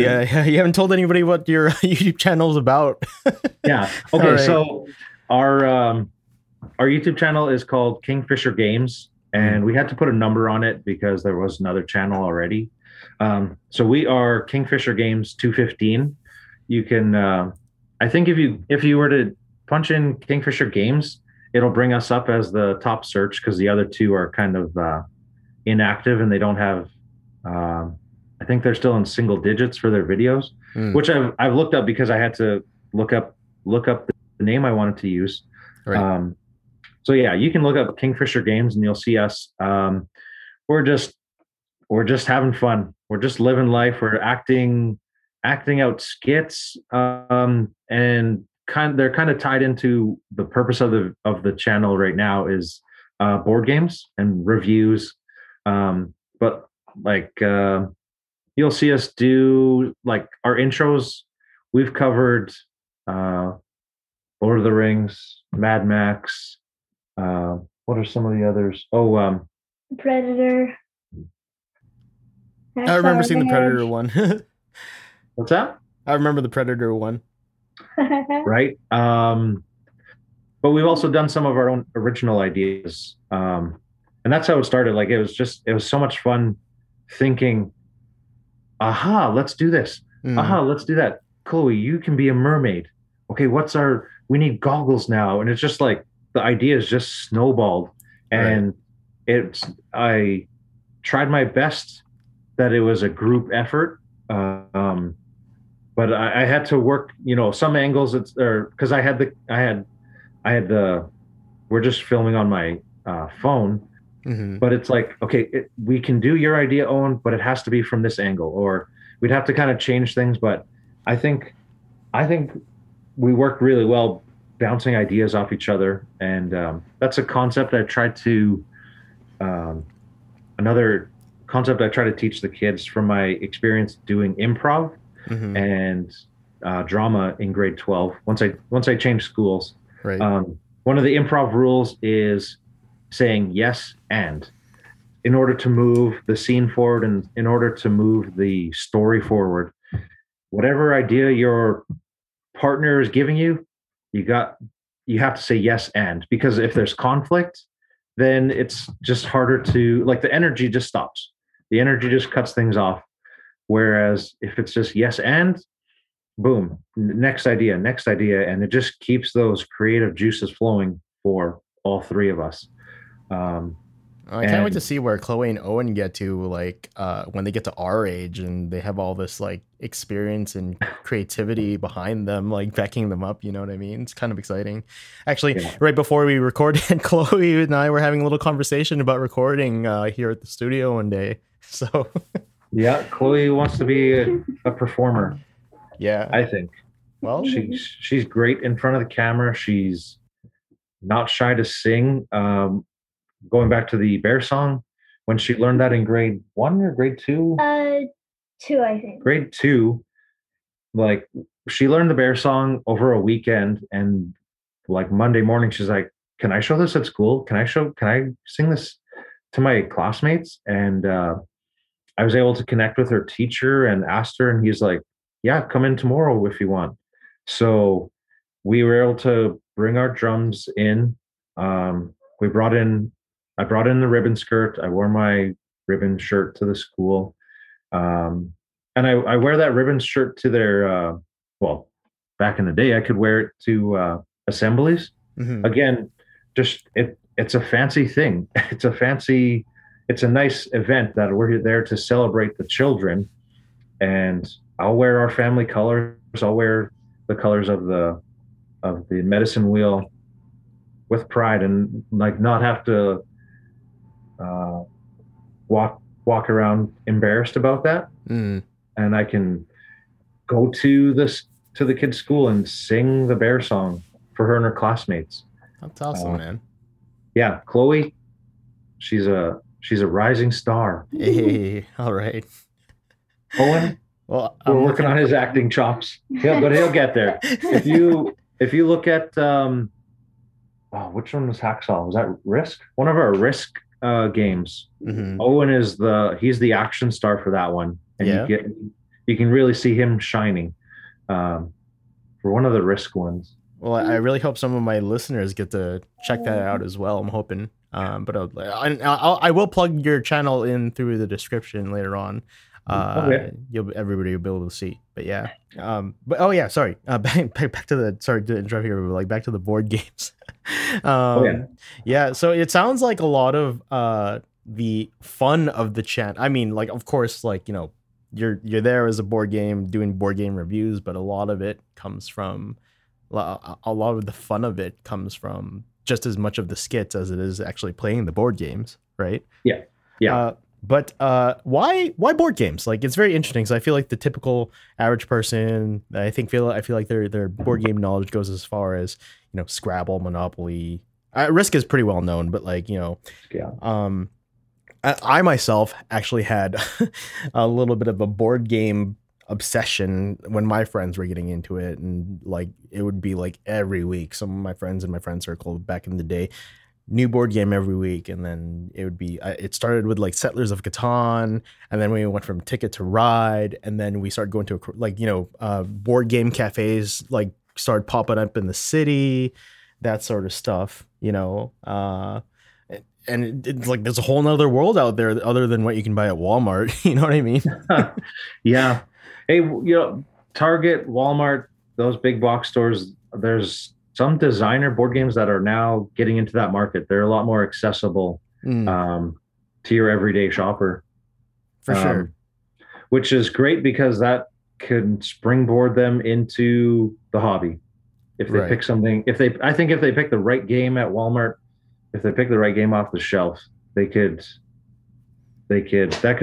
you haven't told anybody what your YouTube channel is about. Yeah. Okay. Right. So our YouTube channel is called Kingfisher Games, and we had to put a number on it because there was another channel already. So we are Kingfisher Games 215. You can, I think if you were to punch in Kingfisher Games, it'll bring us up as the top search because the other two are kind of inactive and they don't have, I think they're still in single digits for their videos, which I've looked up because I had to look up the name I wanted to use. Right. So yeah, you can look up Kingfisher Games and you'll see us. We're just having fun. We're just living life. We're acting out skits, and they're kind of tied into the purpose of the channel right now is board games and reviews. But like you'll see us do like our intros. We've covered Lord of the Rings, Mad Max. What are some of the others? Oh, Predator. I remember seeing the Predator one. What's that? I remember the Predator one. Right. But we've also done some of our own original ideas. And that's how it started. Like it was so much fun thinking, aha, let's do this. Aha, let's do that. Chloe, you can be a mermaid. Okay, we need goggles now. And it's just like the idea is just snowballed. And right. I tried my best that it was a group effort. But I had to work, some angles because we're just filming on my phone, but it's like, okay, we can do your idea, Owen, but it has to be from this angle, or we'd have to kind of change things. But I think we worked really well bouncing ideas off each other. And, that's a concept I tried to, another concept I try to teach the kids from my experience doing improv and drama in grade 12. Once I changed schools, right. One of the improv rules is saying yes and, in order to move the scene forward and in order to move the story forward, whatever idea your partner is giving you, you have to say yes and, because if there's conflict, then it's just harder to, like, the energy just stops. The energy just cuts things off. Whereas if it's just yes and, boom, next idea, and it just keeps those creative juices flowing for all three of us. I can't wait to see where Chloe and Owen get to, like, when they get to our age and they have all this, like, experience and creativity behind them, like, backing them up, you know what I mean? It's kind of exciting. Actually, yeah. Right before we recorded, Chloe and I were having a little conversation about recording here at the studio one day, so... Yeah, Chloe wants to be a performer. Yeah. I think. Well, she's great in front of the camera. She's not shy to sing. Going back to the bear song, when she learned that in grade 1 or grade 2? Two, I think. Grade 2. Like, she learned the bear song over a weekend, and like Monday morning she's like, "Can I show this at school? Can I sing this to my classmates?" And I was able to connect with her teacher and asked her, and he's like, "Yeah, come in tomorrow if you want." So we were able to bring our drums in. I brought in the ribbon skirt. I wore my ribbon shirt to the school. And I wear that ribbon shirt to their, back in the day, I could wear it to assemblies. Again, just, it's a fancy thing. It's a nice event that we're there to celebrate the children, and I'll wear our family colors. I'll wear the colors of the medicine wheel with pride, and like not have to walk around embarrassed about that. And I can go to the kids' school and sing the bear song for her and her classmates. That's awesome, man. Yeah, Chloe, she's a rising star. Hey, all right. Owen, well, we're working on his acting chops. Yeah, but he'll get there. If you look at, which one was Hacksaw? Was that Risk? One of our Risk games. Owen is he's the action star for that one. And yeah. You can really see him shining for one of the Risk ones. Well, I really hope some of my listeners get to check that out as well. I'm hoping. But I will plug your channel in through the description later on. Everybody will be able to see. But yeah, but oh yeah, sorry, back to the, sorry to interrupt here, but like back to the board games. So it sounds like a lot of the fun of the chat. I mean, like, of course, like, you know, you're there as a board game doing board game reviews, but a lot of it comes from, a lot of the fun of it comes from just as much of the skits as it is actually playing the board games, right? Yeah, yeah. But why board games? Like, it's very interesting, because I feel like the typical average person, I feel like their board game knowledge goes as far as, you know, Scrabble, Monopoly. Risk is pretty well known, but like, you know, yeah. I myself actually had a little bit of a board game obsession when my friends were getting into it, and like it would be like every week, some of my friends in my friend circle back in the day, new board game every week, and then it would be, it started with like Settlers of Catan, and then we went from Ticket to Ride, and then we started going to board game cafes, like started popping up in the city, that sort of stuff, you know. And it's like there's a whole nother world out there other than what you can buy at Walmart. You know what I mean? Yeah. Hey, you know, Target, Walmart, those big box stores, there's some designer board games that are now getting into that market. They're a lot more accessible to your everyday shopper. For sure. Which is great, because that could springboard them into the hobby. If they pick something, if they pick the right game at Walmart, if they pick the right game off the shelf, that could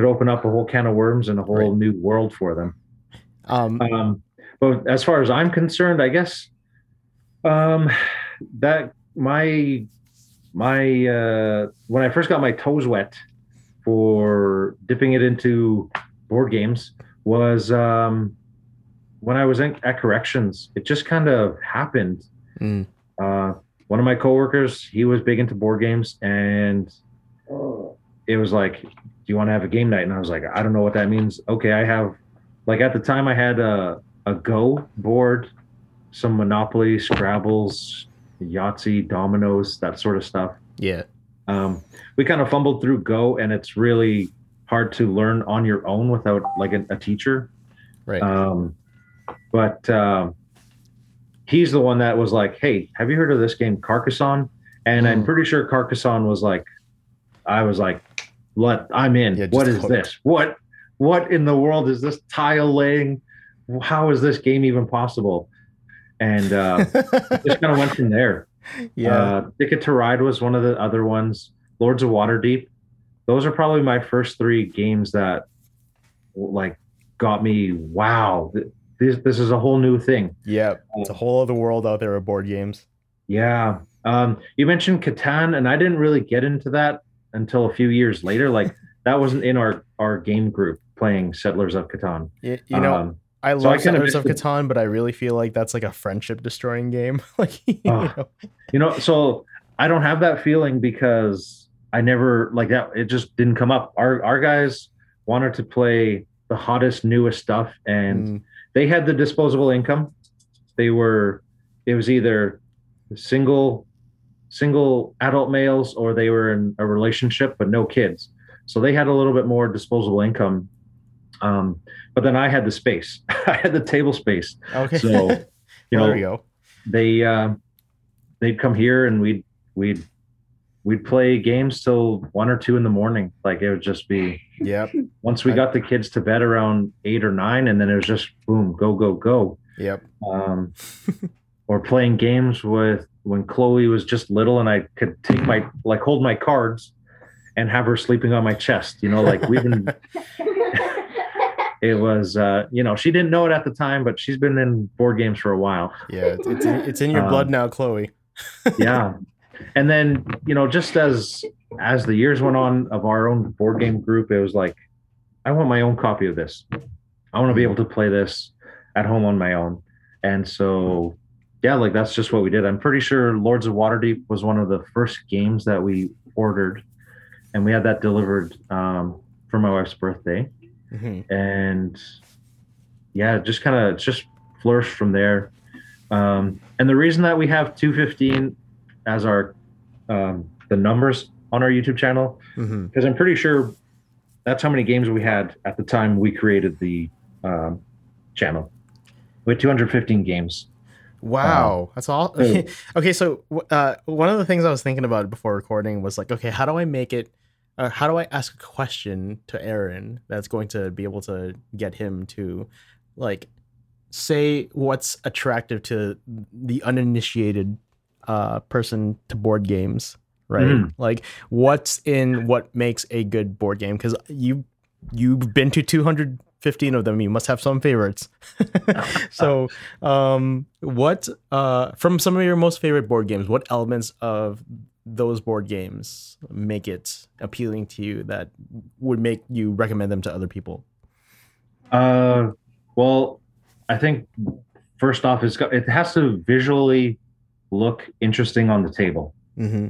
open up a whole can of worms and a whole new world for them. But as far as I'm concerned, I guess that my when I first got my toes wet for dipping it into board games was when I was at corrections. It just kind of happened. One of my coworkers, he was big into board games, and it was like, do you want to have a game night? And I was like, I don't know what that means. Okay, I have, like at the time I had a Go board, some Monopoly, Scrabbles, Yahtzee, Dominoes, that sort of stuff. Yeah. We kind of fumbled through Go, and it's really hard to learn on your own without like a teacher. Right. But he's the one that was like, hey, have you heard of this game, Carcassonne? And I'm pretty sure Carcassonne was like, I was like, I'm in. Yeah, what is this? What in the world is this tile laying? How is this game even possible? And it just kind of went from there. Yeah. Ticket to Ride was one of the other ones. Lords of Waterdeep. Those are probably my first three games that like got me, wow, This is a whole new thing. Yeah, it's a whole other world out there of board games. Yeah. You mentioned Catan, and I didn't really get into that until a few years later. Like, that wasn't in our game group playing Settlers of Catan. You know, I love Settlers of Catan, but I really feel like that's like a friendship-destroying game. Like, so I don't have that feeling, because I never, like that, it just didn't come up. Our guys wanted to play the hottest, newest stuff, and... They had the disposable income. It was either single adult males, or they were in a relationship but no kids. So they had a little bit more disposable income. But then I had the space. I had the table space. Okay. So, there you go. They'd come here, and we'd play games till 1 or 2 in the morning. Like, it would just be, once we got the kids to bed around 8 or 9, and then it was just boom, go. Yep. Or playing games when Chloe was just little, and I could take hold my cards and have her sleeping on my chest, it was, she didn't know it at the time, but she's been in board games for a while. Yeah. It's in your blood now, Chloe. Yeah. And then, just as the years went on of our own board game group, it was like, I want my own copy of this. I want to be able to play this at home on my own. And so, that's just what we did. I'm pretty sure Lords of Waterdeep was one of the first games that we ordered, and we had that delivered for my wife's birthday. Mm-hmm. And it just kind of flourished from there. And the reason that we have 215 as our the numbers on our YouTube channel, because I'm pretty sure That's how many games we had at the time we created the channel. We had 215 games. Wow. That's all. Okay. So one of the things I was thinking about before recording was like, okay, how do I make it? How do I ask a question to Aaron that's going to be able to get him to like say what's attractive to the uninitiated person to board games, right? Mm. Like what's in what makes a good board game? Because you've been to 215 of them. You must have some favorites. So what from some of your most favorite board games, what elements of those board games make it appealing to you that would make you recommend them to other people? Well, I think first off, it has to visually look interesting on the table. Mm-hmm.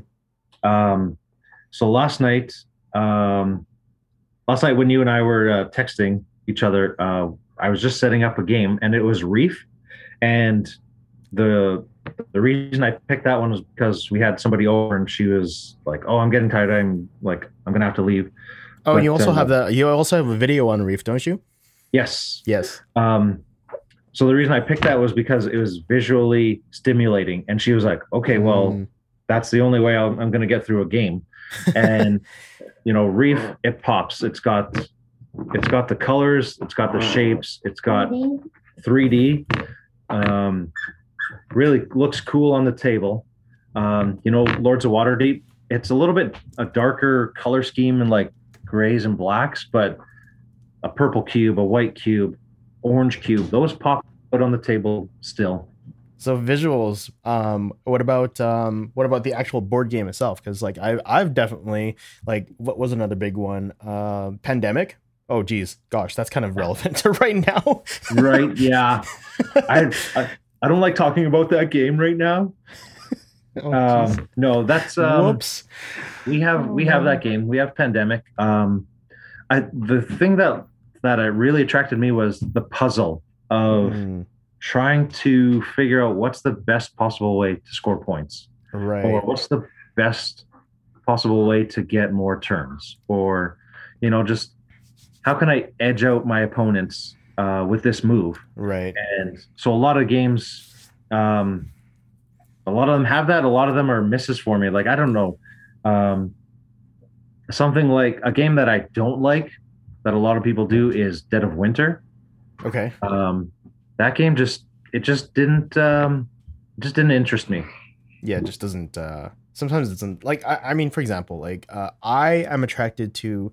So last night when you and I were texting each other, I was just setting up a game, and it was Reef. And the reason I picked that one was because we had somebody over, and she was like, "Oh, I'm getting tired. I'm gonna have to leave." Oh, but, you also have a video on Reef, don't you? Yes. So the reason I picked that was because it was visually stimulating, and she was like, "Okay, well, that's the only way I'm gonna get through a game." And Reef, it pops. It's got the colors, it's got the shapes, it's got 3D. Really looks cool on the table. Lords of Waterdeep, it's a little bit a darker color scheme and like grays and blacks, but a purple cube, a white cube, orange cube, those pop out on the table still. So visuals. What about the actual board game itself? Because like I've definitely like, what was another big one? Pandemic. Oh, geez. Gosh, that's kind of relevant to right now. Right. Yeah. I don't like talking about that game right now. No, that's whoops. We have that game. We have Pandemic. The thing that really attracted me was the puzzle of trying to figure out what's the best possible way to score points. Right. Or what's the best possible way to get more turns, or, just how can I edge out my opponents with this move? Right. And so a lot of games, a lot of them have that. A lot of them are misses for me. Like, I don't know. Something like a game that I don't like that a lot of people do is Dead of Winter. Okay. That game just didn't interest me. Yeah, it just doesn't. Sometimes it's like I mean, for example, like I am attracted to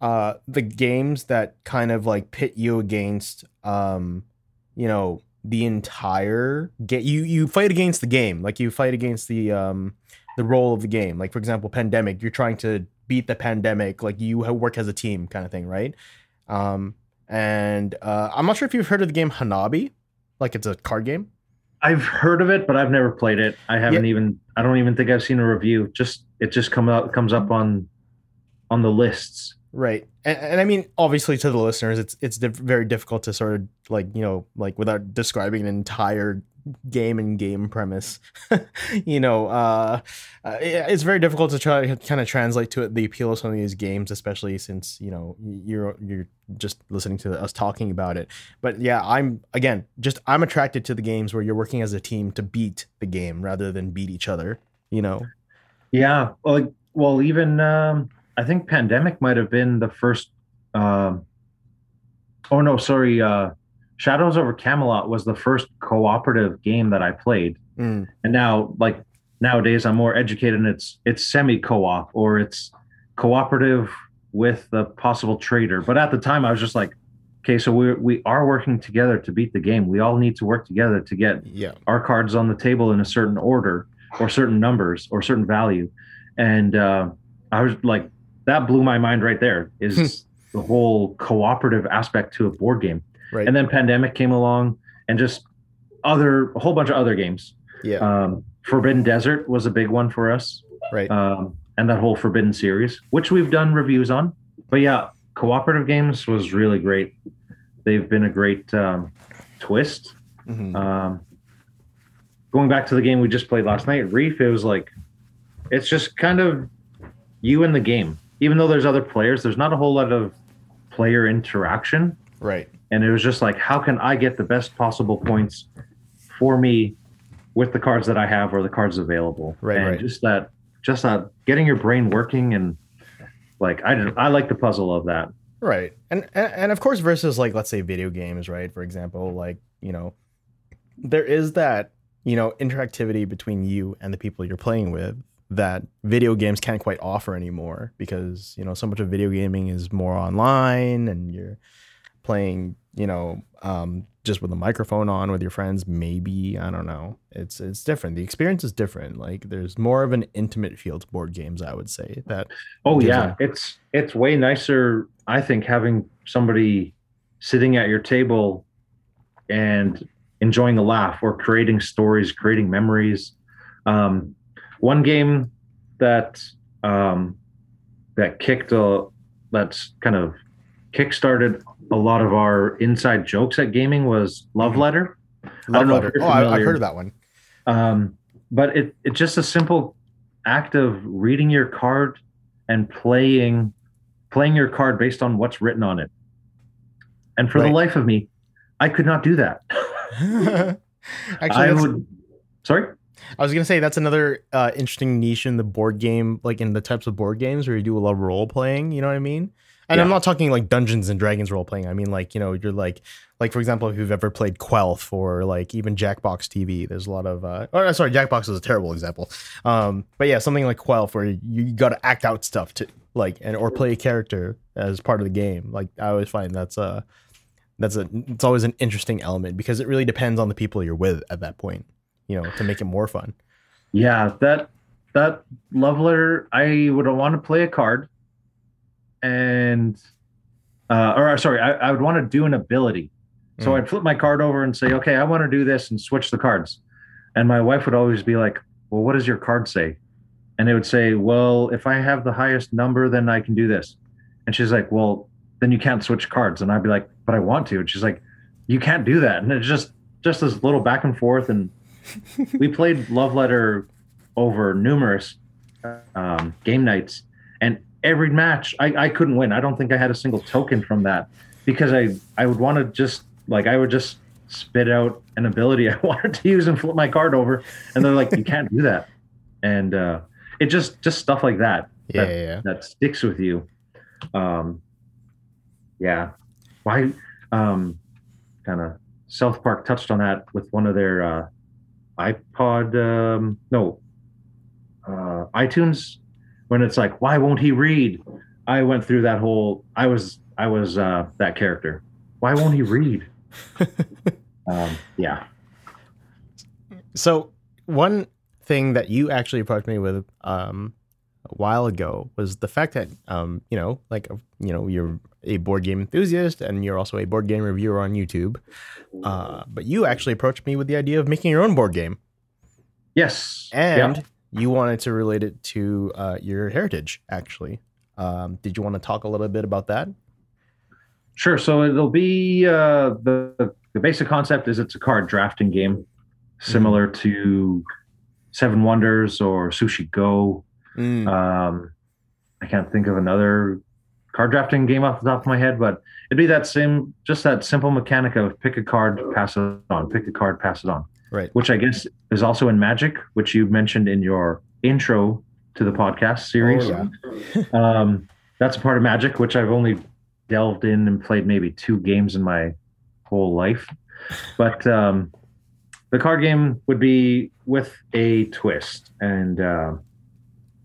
the games that kind of like pit you against, the entire game. You fight against the game, like you fight against the role of the game. Like for example, Pandemic, you're trying to beat the pandemic, like you work as a team kind of thing, right? I'm not sure if you've heard of the game Hanabi, like it's a card game. I've heard of it, but I've never played it. I haven't even. I don't even think I've seen a review. It just comes up on the lists, right? And I mean, obviously, to the listeners, it's very difficult to sort of like without describing an entire game and game premise. It's very difficult to try to kind of translate to it the appeal of some of these games, especially since you're just listening to us talking about it. But yeah, I'm attracted to the games where you're working as a team to beat the game rather than beat each other. Yeah. Well, even I think Pandemic might have been the first. Shadows over Camelot was the first cooperative game that I played. Mm. And now, like nowadays, I'm more educated, and it's semi-co-op, or it's cooperative with the possible traitor. But at the time, I was just like, okay, so we are working together to beat the game. We all need to work together to get our cards on the table in a certain order, or certain numbers, or certain value. And I was like, that blew my mind right there, is the whole cooperative aspect to a board game. Right. And then Pandemic came along, and just a whole bunch of other games. Yeah. Forbidden Desert was a big one for us. Right. And that whole Forbidden series, which we've done reviews on. But yeah, cooperative games was really great. They've been a great twist. Mm-hmm. Going back to the game we just played last night, Reef, it was like, it's just kind of you and the game. even though there's other players, there's not a whole lot of player interaction. Right. And it was just like, how can I get the best possible points for me with the cards that I have or the cards available? Right. And right. just that getting your brain working, and like, I like the puzzle of that. Right. And of course, versus like, let's say video games, right? For example, like, you know, there is that, you know, interactivity between you and the people you're playing with that video games can't quite offer anymore, because, you know, so much of video gaming is more online and you're playing, you know, just with a microphone on with your friends, maybe, I don't know. It's different. The experience is different. Like, there's more of an intimate feel to board games, I would say. That it's way nicer, I think, having somebody sitting at your table and enjoying a laugh or creating stories, creating memories. One game that kickstarted a lot of our inside jokes at gaming was Love Letter. I don't know if you're familiar. I've heard of that one. But it's just a simple act of reading your card and playing your card based on what's written on it. And for the life of me, I could not do that. Actually, sorry? I was going to say that's another interesting niche in the board game, like in the types of board games where you do a lot of role playing, you know what I mean? And yeah. I'm not talking like Dungeons and Dragons role playing. I mean, like, you know, you're like for example, if you've ever played Quelf or like even Jackbox TV, there's a lot of. Jackbox is a terrible example. But yeah, something like Quelf where you got to act out stuff to like or play a character as part of the game. Like, I always find it's always an interesting element because it really depends on the people you're with at that point, you know, to make it more fun. Yeah, that Love Letter, I would want to play a card. And, I would want to do an ability. So I'd flip my card over and say, okay, I want to do this and switch the cards. And my wife would always be like, well, what does your card say? And it would say, well, if I have the highest number, then I can do this. And she's like, well, then you can't switch cards. And I'd be like, but I want to. And she's like, you can't do that. And it's just this little back and forth. And we played Love Letter over numerous game nights. And every match, I couldn't win. I don't think I had a single token from that because I would want to just spit out an ability I wanted to use and flip my card over. And they're like, you can't do that. And it just stuff like that. Yeah, that sticks with you. Yeah. Why? Kind of South Park touched on that with one of their iTunes. When it's like, why won't he read? I went through that whole. I was that character. Why won't he read? Yeah. So one thing that you actually approached me with a while ago was the fact that you're a board game enthusiast and you're also a board game reviewer on YouTube. But you actually approached me with the idea of making your own board game. Yes. And. Yeah. You wanted to relate it to your heritage, actually. Did you want to talk a little bit about that? Sure. So it'll be the basic concept is it's a card drafting game, similar to Seven Wonders or Sushi Go. I can't think of another card drafting game off the top of my head, but it'd be that same, just that simple mechanic of pick a card, pass it on, pick a card, pass it on. Right. Which I guess is also in Magic, which you mentioned in your intro to the podcast series. Oh, yeah. That's a part of Magic, which I've only delved in and played maybe 2 games in my whole life. But the card game would be with a twist, and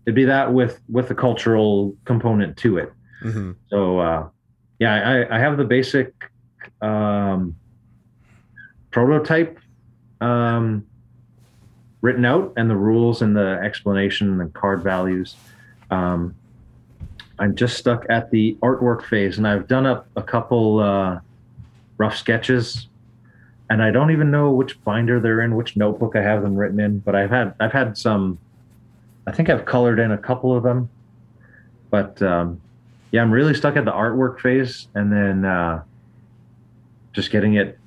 it'd be that with a cultural component to it. Mm-hmm. So, I have the basic prototype written out, and the rules and the explanation and the card values. I'm just stuck at the artwork phase, and I've done up a couple rough sketches, and I don't even know which binder they're in, which notebook I have them written in, but I've had some, I think I've colored in a couple of them, but I'm really stuck at the artwork phase, and then just getting it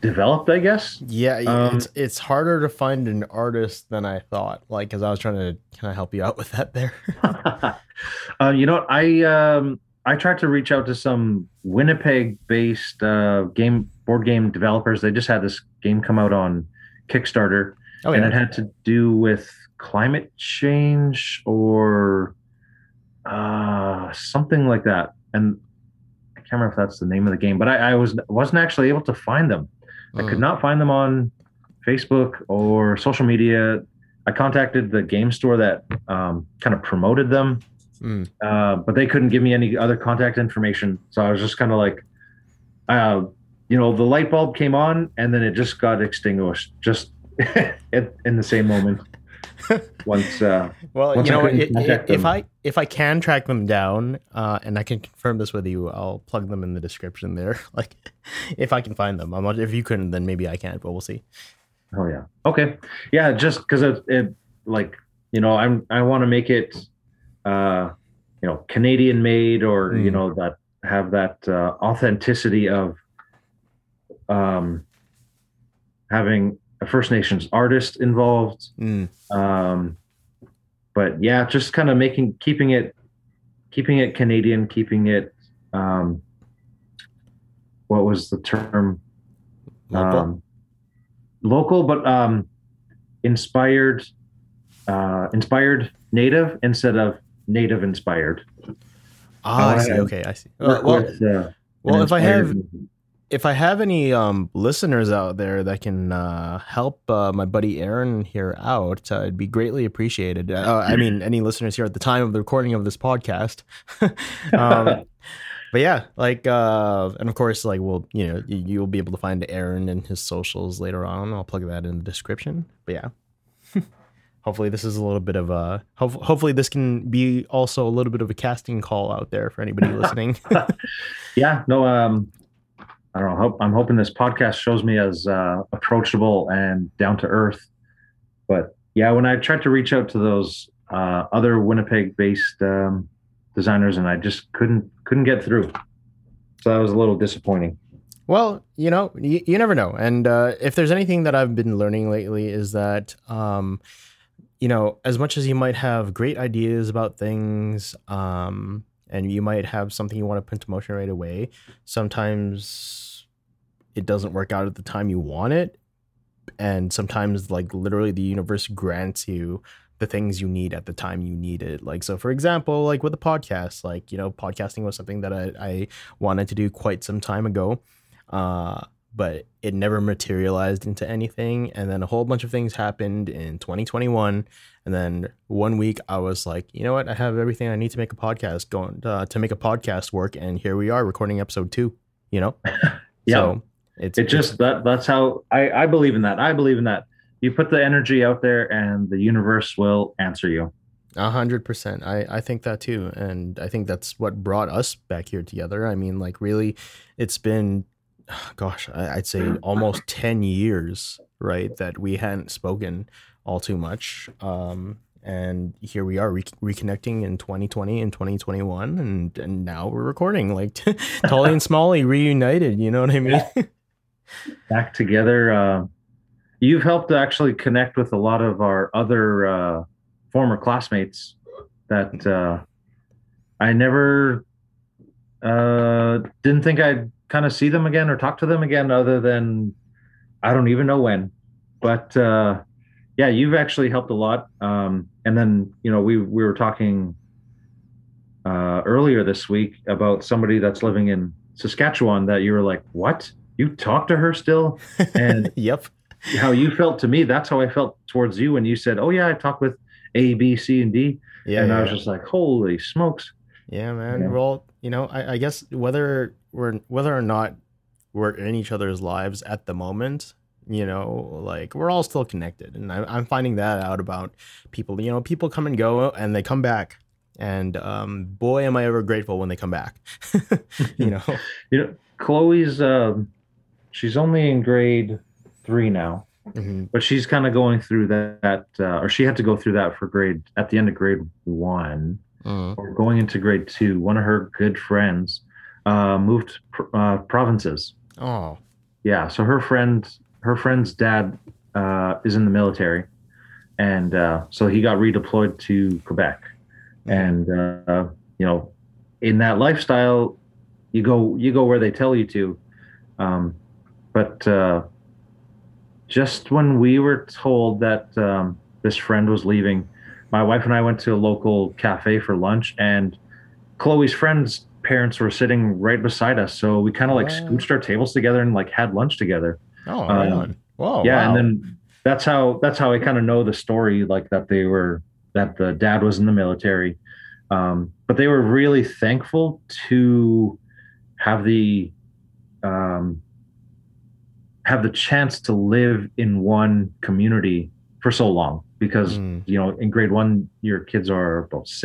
developed, I guess. Yeah, it's harder to find an artist than I thought. Like, because I was trying to kind of help you out with that there. You know what? I tried to reach out to some Winnipeg-based board game developers. They just had this game come out on Kickstarter, and it had to do with climate change or something like that. And I can't remember if that's the name of the game, but I wasn't actually able to find them. I could not find them on Facebook or social media. I contacted the game store that kind of promoted them, but they couldn't give me any other contact information. So I was just kind of like, the light bulb came on and then it just got extinguished just in the same moment. If I can track them down, and I can confirm this with you, I'll plug them in the description there. Like, if I can find them, if you couldn't, then maybe I can't. But we'll see. Oh yeah. Okay. Yeah. Just because I want to make it, Canadian made or that have that authenticity of having a First Nations artist involved. But yeah, just kind of keeping it Canadian, keeping it, what was the term? Local, but, inspired native instead of native inspired. Ah, I see. Okay. I see. If I have any listeners out there that can help my buddy Aaron here out, it'd be greatly appreciated. Any listeners here at the time of the recording of this podcast. But yeah, and of course, you'll be able to find Aaron and his socials later on. I'll plug that in the description. But yeah, hopefully this is a little bit of a. Hopefully this can be also a little bit of a casting call out there for anybody listening. Yeah. No. I don't know. I'm hoping this podcast shows me as approachable and down to earth. But yeah, when I tried to reach out to those other Winnipeg-based designers, and I just couldn't get through, so that was a little disappointing. Well, you never know. And if there's anything that I've been learning lately is that as much as you might have great ideas about things, and you might have something you want to put into motion right away, sometimes it doesn't work out at the time you want it. And sometimes, like, literally the universe grants you the things you need at the time you need it. Like, so for example, like with the podcast, like, podcasting was something that I wanted to do quite some time ago. But it never materialized into anything. And then a whole bunch of things happened in 2021. And then one week I was like, you know what? I have everything I need to make a podcast work. And here we are recording episode 2, Yeah. So that's how I believe in that. I believe in that. You put the energy out there and the universe will answer you. 100%. I think that too. And I think that's what brought us back here together. I mean, like, really, it's been, gosh, I'd say almost 10 years, right, that we hadn't spoken all too much. And here we are reconnecting in 2020 and 2021, and now we're recording, like, Tully and Smalley reunited, you know what I mean? Back together. You've helped to actually connect with a lot of our other former classmates that I never didn't think I'd kind of see them again or talk to them again, other than I don't even know when. But yeah, you've actually helped a lot. And then, we were talking earlier this week about somebody that's living in Saskatchewan that you were like, what? You talk to her still? And yep. How you felt to me, that's how I felt towards you when you said, oh yeah, I talk with A, B, C, and D. Yeah, and I was just like, holy smokes. Yeah, man. Yeah. Well, I guess whether or not we're in each other's lives at the moment, like, we're all still connected. And I'm finding that out about people. People come and go and they come back, and boy, am I ever grateful when they come back. Chloe's she's only in grade 3 now, but she's kind of going through that or she had to go through that for grade at the end of grade 1 or going into grade 2. One of her good friends moved provinces. Oh, Yeah, so her friend's dad is in the military, and so he got redeployed to Quebec. And in that lifestyle, you go where they tell you to. But just when we were told that this friend was leaving, my wife and I went to a local cafe for lunch, and Chloe's friend's parents were sitting right beside us. So we kind of scooched our tables together and had lunch together. Oh, man. Whoa. Yeah. Wow. And then that's how I kind of know the story, that the dad was in the military. But they were really thankful to have the chance to live in one community for so long, because in grade one your kids are about 6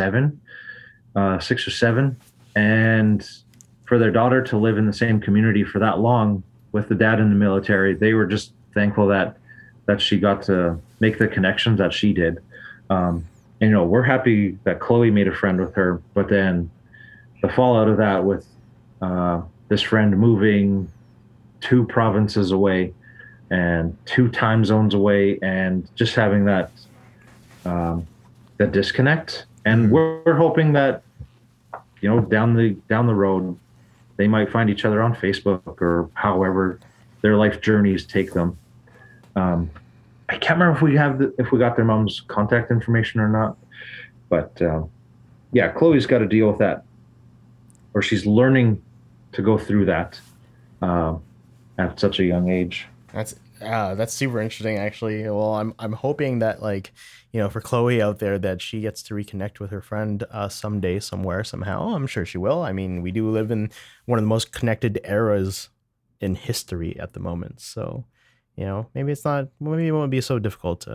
or 7, and for their daughter to live in the same community for that long with the dad in the military, they were just thankful that she got to make the connections that she did. And we're happy that Chloe made a friend with her, but then the fallout of that with this friend moving 2 provinces away and 2 time zones away, and just having that disconnect. And we're hoping that, down the road, they might find each other on Facebook or however their life journeys take them. I can't remember if we got their mom's contact information or not, but Chloe's got to deal with that, or she's learning to go through that at such a young age. That's super interesting, actually. Well, I'm hoping that for Chloe out there, that she gets to reconnect with her friend someday, somewhere, somehow. I'm sure she will. I mean, we do live in one of the most connected eras in history at the moment. So, maybe it won't be so difficult,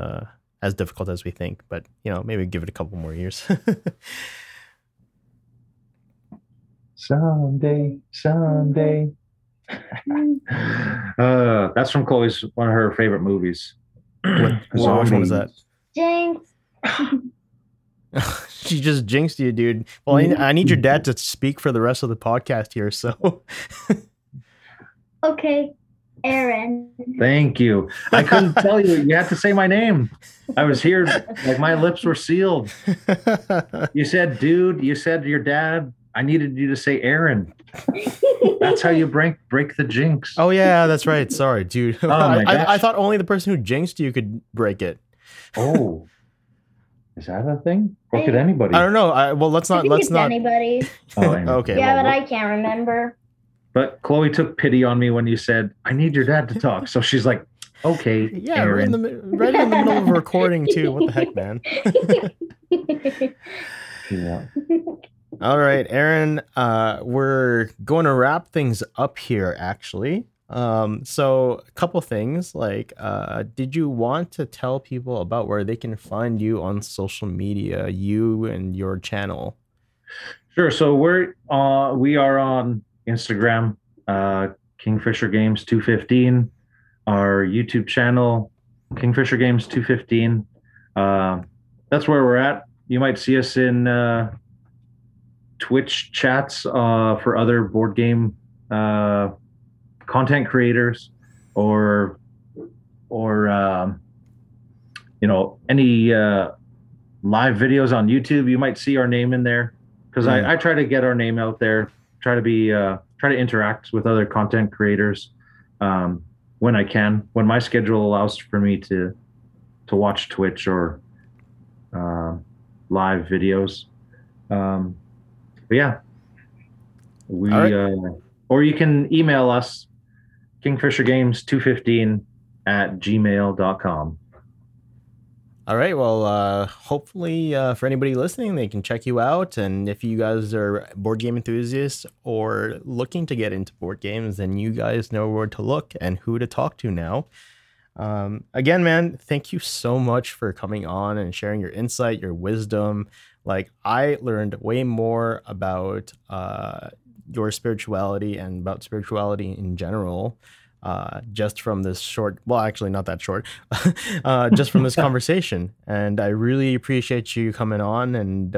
as difficult as we think, but, maybe give it a couple more years. Someday. That's from Chloe's, one of her favorite movies. Which one was that? Jinx. She just jinxed you, dude. Well, I need your dad to speak for the rest of the podcast here, so. Okay, Aaron. Thank you. I couldn't tell you. You have to say my name. I was here. My lips were sealed. You said, dude. You said your dad. I needed you to say Aaron. That's how you break the jinx. Oh, yeah, that's right. Sorry, dude. Oh, I thought only the person who jinxed you could break it. Oh, is that a thing? Or could anybody? I don't know. Let's not. Anybody. Oh, okay. Yeah, I can't remember. But Chloe took pity on me when you said, I need your dad to talk. So she's like, okay, yeah, Aaron. Right in the middle of recording, too. What the heck, man? Yeah. All right, Aaron, we're going to wrap things up here, actually. So a couple things, did you want to tell people about where they can find you on social media, you and your channel? Sure. So we are on Instagram, Kingfisher Games 215, our YouTube channel, Kingfisher Games 215. That's where we're at. You might see us in Twitch chats for other board game content creators, or any live videos on YouTube. You might see our name in there, because I try to get our name out there, try to interact with other content creators when I can, when my schedule allows for me to watch Twitch or live videos. But yeah, right. Or you can email us, kingfishergames215@gmail.com. All right. Well, hopefully for anybody listening, they can check you out. And if you guys are board game enthusiasts or looking to get into board games, then you guys know where to look and who to talk to now. Again, man, thank you so much for coming on and sharing your insight, your wisdom. I learned way more about your spirituality and about spirituality in general just from this short, well, actually not that short, just from this conversation. And I really appreciate you coming on and,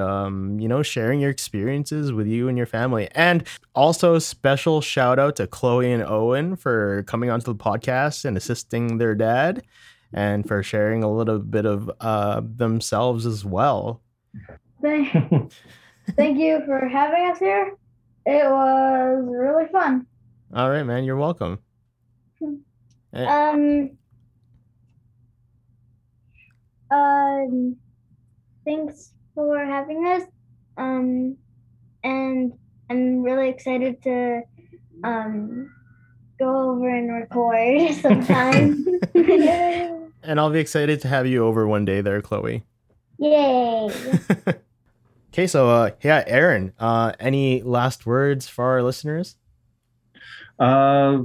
you know, sharing your experiences with you and your family. And also special shout out to Chloe and Owen for coming onto the podcast and assisting their dad and for sharing a little bit of themselves as well. Thank you for having us here. It was really fun. All right, man. You're welcome. Thanks for having us. And I'm really excited to go over and record sometime. And I'll be excited to have you over one day there, Chloe. Yay. Okay, so yeah, Aaron, any last words for our listeners? I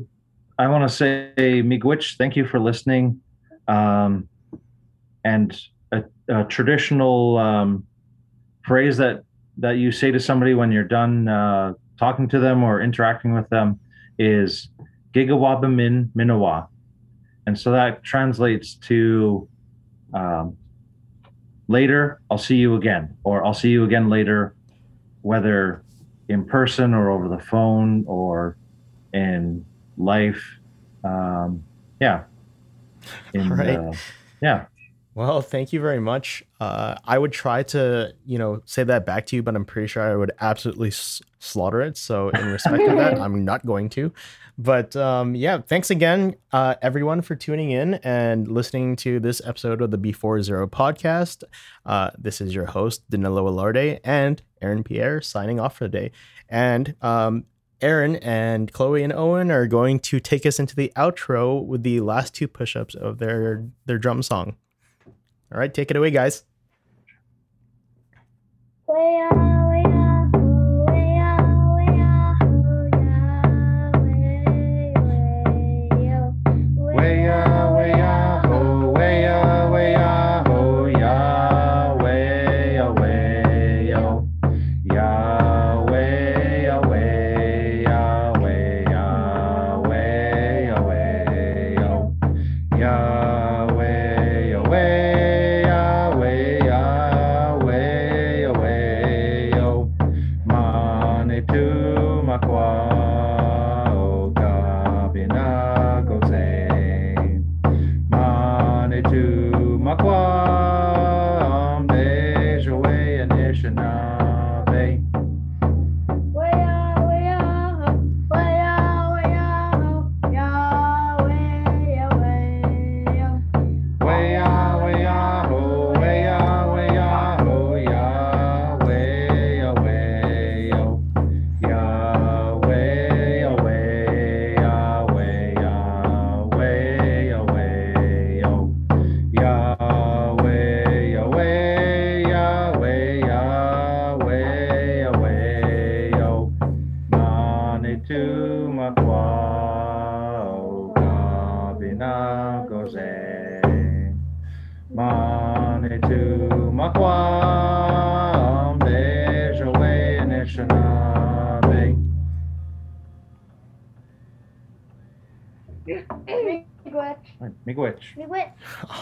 want to say miigwech, thank you for listening. And a traditional phrase that you say to somebody when you're done talking to them or interacting with them is gigawaba min minawa. And so that translates to later, I'll see you again, or I'll see you again later, whether in person or over the phone or in life. Well, thank you very much. I would try to, say that back to you, but I'm pretty sure I would absolutely slaughter it. So in respect of that, I'm not going to. But yeah, thanks again, everyone, for tuning in and listening to this episode of the Before Zero podcast. This is your host, Danilo Alarde, and Aaron Pierre signing off for the day. And Aaron and Chloe and Owen are going to take us into the outro with the last two push-ups of their drum song. All right, take it away, guys.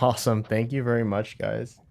Awesome. Thank you very much, guys.